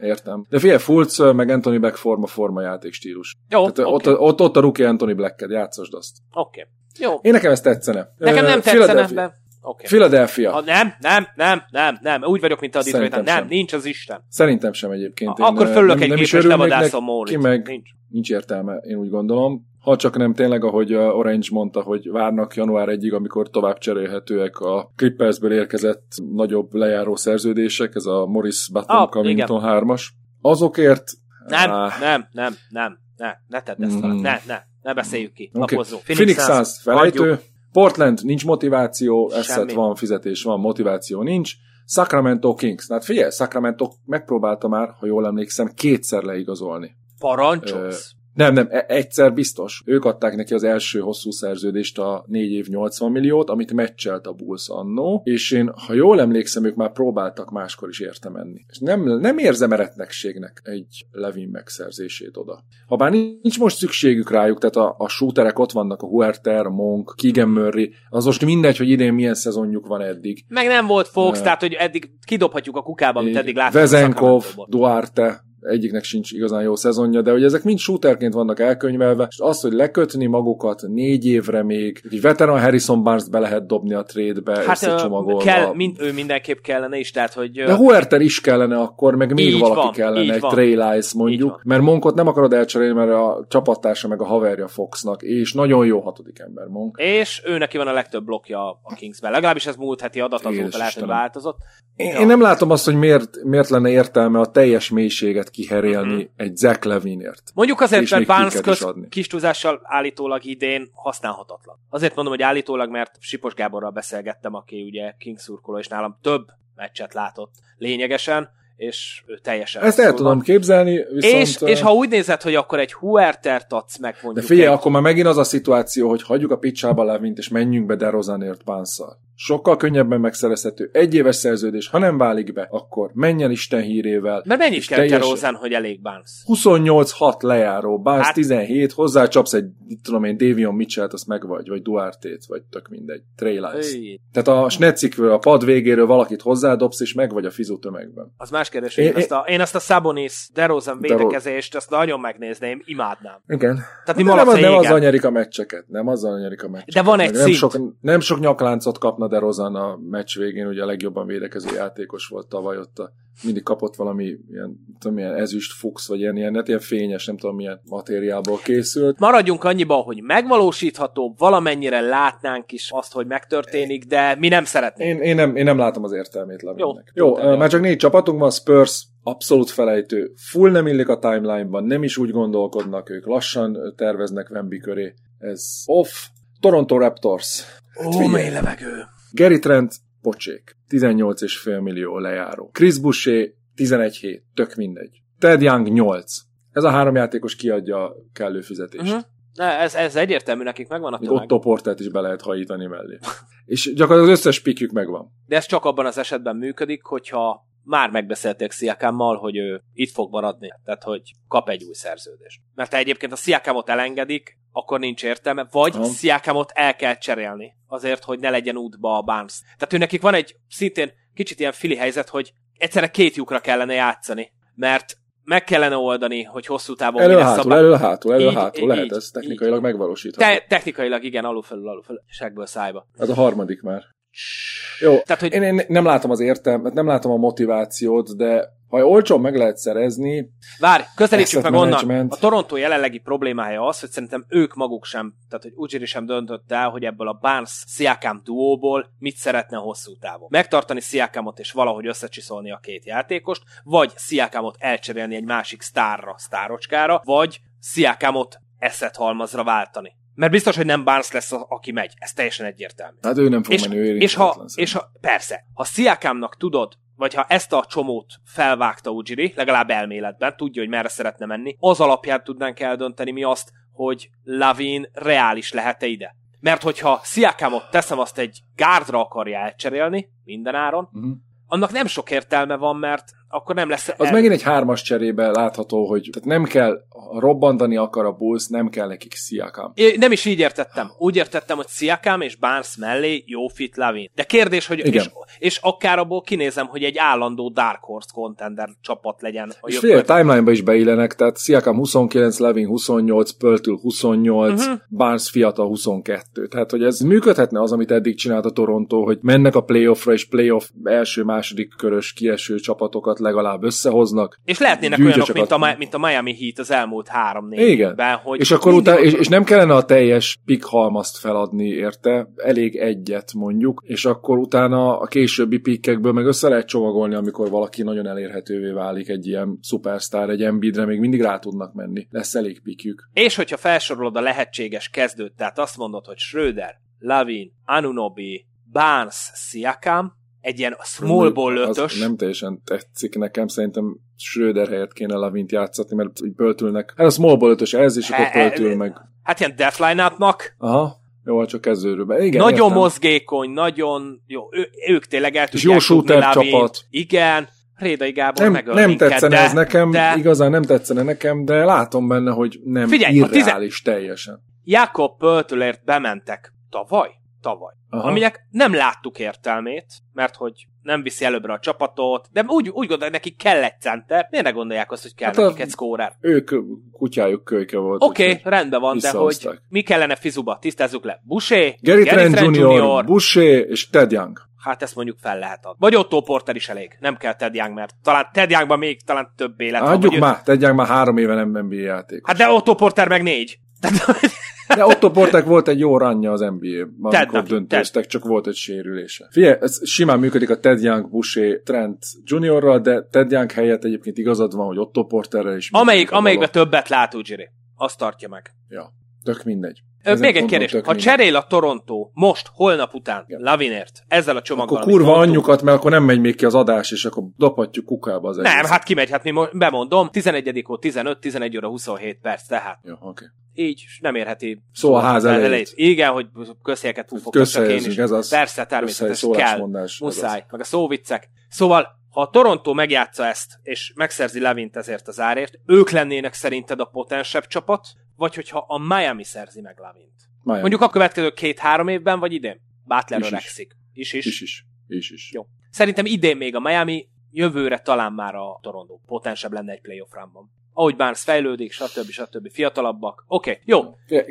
értem. De figyelj, Fultz meg Anthony Black forma, forma játékstílus. Jó, okay. ott, ott, ott a rookie Anthony Black-ed, játszasd azt. Oké. Okay. Jó. Én nekem ez tetszene. Nekem nem tetszene. Okay. Philadelphia. Ha nem, nem, nem, nem, nem. Úgy vagyok, mint a Detroit. Nem, nincs az Isten. Szerintem sem egyébként. Ha, akkor fölök egy gép, és levadászom Mórit. Ki meg nincs. nincs értelme, én úgy gondolom. Ha csak nem tényleg, ahogy Orange mondta, hogy várnak január elsejéig, amikor tovább cserélhetőek a Clippersből érkezett nagyobb lejáró szerződések, ez a Morris Button Covington hármas. Azokért... Nem, ah, nem, nem, nem, nem, ne tedd ezt fel. Mm. Ne, ne, ne beszéljük ki. Okay. Lapozzunk. Phoenix Suns felejtő. Portland, nincs motiváció, eszet van, fizetés van, motiváció nincs. Sacramento Kings. Hát figyelj, Sacramento megpróbálta már, ha jól emlékszem, kétszer leigazolni. Parancsolsz? Nem, nem, egyszer biztos. Ők adták neki az első hosszú szerződést, a négy év nyolcvan milliót, amit meccselt a Bulls annó, és én, ha jól emlékszem, ők már próbáltak máskor is érte menni. És nem, nem érzem eretnekségnek egy Levin megszerzését oda. Habár nincs most szükségük rájuk, tehát a, a shooterek ott vannak, a Huerter, a Monk, Keegan Murray, az most mindegy, hogy idén milyen szezonjuk van eddig. Meg nem volt Fox, uh, tehát hogy eddig kidobhatjuk a kukába, amit eddig láttuk. Vezenkov, Duarte, egyiknek sincs igazán jó szezonja, de hogy ezek mind shooterként vannak elkönyvelve, és az, hogy lekötni magukat négy évre még, hogy veteran Harrison Barnes-t be lehet dobni a trade-be, hát összecsomagolva. Kell, mind, ő mindenképp kellene is, tehát hogy... De Huerter is kellene akkor, meg még valaki van, kellene, egy Trey Lyles mondjuk, mert Monkot nem akarod elcserélni, mert a csapattársa meg a haverja Foxnak, és nagyon jó hatodik ember Monk. És ő neki van a legtöbb blokja a Kingsben, legalábbis ez múlt heti adat, azóta lehet, hogy változott. Én, én nem látom azt, hogy miért, miért lenne értelme a teljes mélységet kiherélni mm-hmm. egy Zach LaVine-ért. Mondjuk azért, mert Barnes köz kis túlzással állítólag idén használhatatlan. Azért mondom, hogy állítólag, mert Sipos Gáborral beszélgettem, aki ugye Kings szurkoló, és nálam több meccset látott lényegesen, és ő teljesen... Ezt el tudom képzelni, viszont... És, és ha úgy nézed, hogy akkor egy Huertert adsz meg, mondjuk... De figyelj, egy... akkor már megint az a szituáció, hogy hagyjuk a picsába LaVine-t, és menjünk be DeRozanért Barnes-szal. Sokkal könnyebben megszerezhető. Egy éves szerződés, ha nem válik be, akkor menjen Isten hírével. Mert mennyit kell DeRozan, hogy elég Barnes? huszonnyolc hat lejáró, Barnes hát... tizenhét, hozzá csapsz egy, tudom én, Davion Mitchell-t, azt meg vagy, vagy Duarte-t, vagy tök mindegy, Trey Lyles. Tehát a snetcikről, a pad végéről valakit hozzádobsz, és meg vagy a fizu tömegben. Az más kérdés, én, én, azt a, én azt a Sabonis DeRozan védekezést, azt nagyon megnézném, imádnám. Igen. Tehát mi nem, az, nem azzal nyerik a meccseket, nem azzal nyerik a meccseket. De van egy nem sok, nem sok nyakláncot kapna DeRozan a meccs végén, ugye a legjobban védekező játékos volt tavaly, ott a, mindig kapott valami ilyen, tudom, ilyen ezüst fox, vagy ilyen, ilyen, ilyen fényes, nem tudom milyen materiálból készült. Maradjunk annyiban, hogy megvalósítható, valamennyire látnánk is azt, hogy megtörténik, de mi nem szeretnénk. Én, én, nem, én nem látom az értelmét Lavinnek. Jó, jó, jó, már csak négy csapatunk van, Spurs abszolút felejtő, full nem illik a timeline-ban, nem is úgy gondolkodnak ők, lassan terveznek Wemby köré. Ez off. Toronto Raptors. Ó, hát, mély levegő. Gary Trent, pocsék. tizennyolc egész öt millió lejáró. Chris Boucher, tizenegy hét, tök mindegy. Ted Young, nyolc. Ez a három játékos kiadja a kellő fizetést. Uh-huh. Na, ez, ez egyértelmű, nekik megvan a tömeg. Otto Portert is be lehet hajítani mellé. És gyakorlatilag az összes pikjük megvan. De ez csak abban az esetben működik, hogyha már megbeszélték Sziakámmal, hogy ő itt fog maradni, tehát hogy kap egy új szerződést. Mert ha egyébként a Sziakámot elengedik, akkor nincs értelme, vagy uh-huh. Sziakámot el kell cserélni, azért, hogy ne legyen útba a Barnes. Tehát őnekik van egy szintén kicsit ilyen fili helyzet, hogy egyszerre két lyukra kellene játszani, mert meg kellene oldani, hogy hosszú távon elő hátul, szabad... Elő hátul, elő így, hátul, így, lehet, így, ez technikailag így. megvalósítható. Te- technikailag igen, alulfelül, alulfelül, segből szájba. Ez a harmadik már. Jó, tehát, hogy... én, én nem látom az értelmet, nem látom a motivációt, de ha olcsón meg lehet szerezni... Várj, közelítsük meg management. Onnan. A Toronto jelenlegi problémája az, hogy szerintem ők maguk sem, tehát hogy Ujjiri sem döntött el, hogy ebből a Barnes-Sziakám duóból mit szeretne hosszú távon. Megtartani Sziakámot és valahogy összecsiszolni a két játékost, vagy Sziakámot elcserélni egy másik sztárra, sztárocskára, vagy Sziakámot eszet halmazra váltani. Mert biztos, hogy nem Barnes lesz, aki megy. Ez teljesen egyértelmű. Hát ő nem fog és, menni, ő és ha, és ha persze, ha Sziakámnak tudod, vagy ha ezt a csomót felvágta Ujjiri, legalább elméletben, tudja, hogy merre szeretne menni, az alapján tudnánk eldönteni mi azt, hogy LaVine reális lehet-e ide. Mert hogyha Sziakámot teszem, azt egy gárdra akarja elcserélni, mindenáron, mm-hmm. annak nem sok értelme van, mert akkor nem lesz... El... Az megint egy hármas cserébe látható, hogy tehát nem kell robbantani akar a Bulls, nem kell nekik Siakam. É, nem is így értettem. Úgy értettem, hogy Siakam és Barnes mellé jó fit LaVine. De kérdés, hogy és, és akár abból kinézem, hogy egy állandó Dark Horse contender csapat legyen. És fél a timeline-ba is beillenek, tehát Siakam huszonkilenc, LaVine huszonnyolc, Pöltül huszonnyolc, uh-huh. Barnes fiatal huszonkettő. Tehát, hogy ez működhetne az, amit eddig csinált a Toronto, hogy mennek a playoffra, és playoff első-második körös kieső csapatokat legalább összehoznak. És lehetnének olyanok, mint a, mint a Miami Heat az elmúlt három-négyben. Hogy és, akkor után, és, és nem kellene a teljes pickhalmazt feladni érte, elég egyet mondjuk, és akkor utána a későbbi pickekből meg össze lehet csomagolni, amikor valaki nagyon elérhetővé válik, egy ilyen szupersztár, egy Embiidre még mindig rá tudnak menni. Lesz elég pikjük. És hogyha felsorolod a lehetséges kezdőt, tehát azt mondod, hogy Schröder, LaVine, Anunoby, Barnes, Siakam, egy ilyen smallból ötös. Nem teljesen tetszik nekem, szerintem Schröder helyett kéne LaVine-t játszatni, mert Pöltülnek. Hát a smallból ötös ez, és akkor Pöltül meg. Hát ilyen Deathline-átnak. Aha. Jó, csak kezdőről. Igen, nagyon értem. Mozgékony, nagyon jó. Ő, ők tényleg el tudják jó tudni LaVine-t. Igen. Rédai Gábor nem, megöl nem minket, tetszene de, ez nekem, de... igazán nem tetszene nekem, de látom benne, hogy nem figyelj, irreális tizen... teljesen. Jakob Pöltülért bementek tavaly? Tavaly. Aha. Aminek nem láttuk értelmét, mert hogy nem viszi előbbre a csapatot, de úgy, úgy gondolják, neki kell egy center, miért ne gondolják azt, hogy kell hát nekik egy scorer? Ők kutyájuk kölyke volt. Oké, okay, rendben van, de hogy mi kellene Fizuba? Tisztázzuk le. Boucher, Gary Trent junior, Boucher és Ted Young. Hát ezt mondjuk fel lehet adni. Vagy Otto Porter is elég. Nem kell Ted Young, mert talán Ted Youngban még talán több élet. Adjuk már, ő... Ted Young már három éve nem N B A játékos. Hát de Otto Porter meg négy. De Otto Porter volt egy jó ranja az N B A-ban, amikor döntőztek, csak volt egy sérülése. Figyelj, ez simán működik a Ted Young, Boucher, Trent juniorral, de Ted Young helyett egyébként igazad van, hogy Otto Porterrel is. Amelyik, amelyikben többet lát Ujjiri. Azt tartja meg. Ja, tök mindegy. Ö, még egy kérdés, ha cserél a Toronto most, holnap után, ja. LaVine-ért, ezzel a csomaggal... Akkor kurva mondtuk, anyjukat, mert akkor nem megy még ki az adás, és akkor dobhatjuk kukába az egész. Nem, hát kimegy, hát mi mo- bemondom, tizenegyedik tizenöt, tizenegy óra huszonhét perc, tehát. Jó, oké. Okay. Így nem érheti. Szó a ház elejét. Igen, hogy közhelyeket puffogtassak én is. Ez az. Persze, természetesen kell. Muszáj, az. Meg a szóviccek. Szóval, ha a Toronto megjátsza ezt, és megszerzi LaVine-t ezért az árért, ők lennének szerinted a potensebb csapat, vagy hogyha a Miami szerzi meg LaVine-t. Mondjuk a következő két-három évben, vagy idén? Butler öregszik. Is is. Is is. Is is. Jó. Szerintem idén még a Miami, jövőre talán már a Toronto potensebb lenne egy playoff run-ban. Ahogy Barnes fejlődik, stb. Stb. Fiatalabbak. Oké, okay, jó.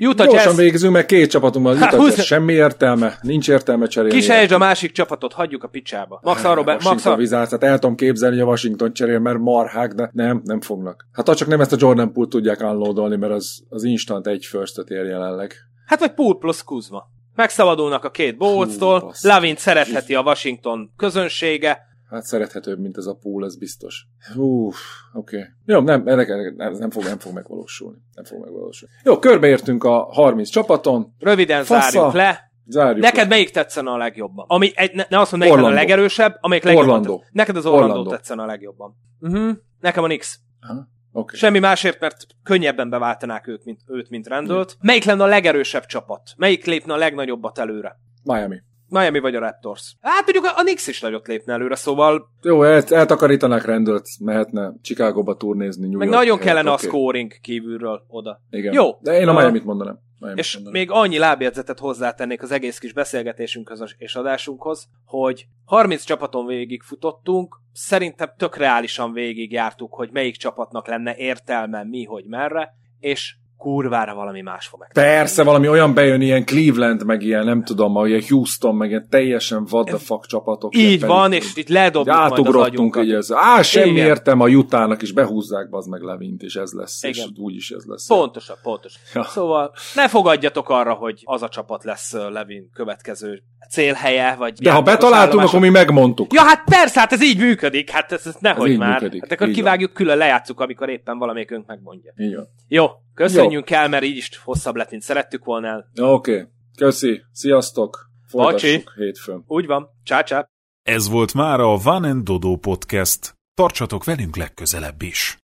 Utah Jazz. Gyorsan végzünk, mert két csapatunk van. Hát, húsz... Semmi értelme. Nincs értelme cserélni. Kisejtsd a másik csapatot, hagyjuk a picsába. Max arról be... Max a Wizards, hát el tudom képzelni, hogy a Washington cserél, mert marhák, de nem, nem fognak. Hát csak nem ezt a Jordan Poole tudják unloadolni, mert az, az instant egy first-öt ér jelenleg. Hát vagy Poole plusz Kuzma. Megszabadulnak a két Boltstól, LaVine-t szeretheti a Washington közönsége. Hát szerethetőbb, mint ez a Pool, ez biztos. Hú, oké. Okay. Jó, nem, nem, nem, fog, nem fog megvalósulni. Nem fog megvalósulni. Jó, körbeértünk a harminc csapaton. Röviden Fasza. zárjuk le. Zárjuk Neked le. Melyik tetszene a legjobban? Ami, ne, ne azt mondd, melyik a legerősebb, amelyik legjobban Orlando. Tetsz. Neked az Orlando, Orlando tetszene a legjobban. Uh-huh. Nekem a Knicks. Uh-huh. Okay. Semmi másért, mert könnyebben beváltanák őt, mint, őt, mint rendőlt. Uh-huh. Melyik lenne a legerősebb csapat? Melyik lépne a legnagyobbat előre? Miami. Miami vagy a Raptors. Hát mondjuk a Knicks is nagyot lépne előre, szóval... Jó, el, eltakarítanák rendőrt, mehetne Chicago-ba turnézni, New York. Meg nagyon kellene okay. a scoring kívülről oda. Igen. Jó. De én a Miami-t mondanám. Miami-t és mondanám. Még annyi lábjegyzetet hozzátennék az egész kis beszélgetésünkhöz és adásunkhoz, hogy harminc csapaton végig futottunk, szerintem tök reálisan végig jártuk, hogy melyik csapatnak lenne értelme, mi, hogy, merre, és... kurvára valami más fog meg. Persze, valami olyan bejön, ilyen Cleveland, meg ilyen nem tudom, meg ilyen Houston, meg ilyen teljesen what the fuck csapatok. Így van, pedig, és itt ledobjuk majd az agyunkat. Így ez. Á, semmi igen. értem, a Utahnak is behúzzák bazd meg LaVine-t, és ez lesz, igen. és úgyis ez lesz. Pontosan, pontosan. Ja. Szóval ne fogadjatok arra, hogy az a csapat lesz LaVine következő célhelye, vagy... De ha betaláltunk, akkor mi megmondtuk. Ja, hát persze, hát ez így működik, hát ez, ez nehogy ez már. Működik. Hát akkor kivágjuk, külön lejátszuk, amikor éppen valamelyikünk megmondja. Jó. Köszönjünk Jó. el, mert így is hosszabb lett, mint szerettük volna. Oké, okay. Köszi, sziasztok, folytassuk hétfőn. Úgy van, csá, csá. Ez volt mára a Van and Dodo Podcast. Tartsatok velünk legközelebb is.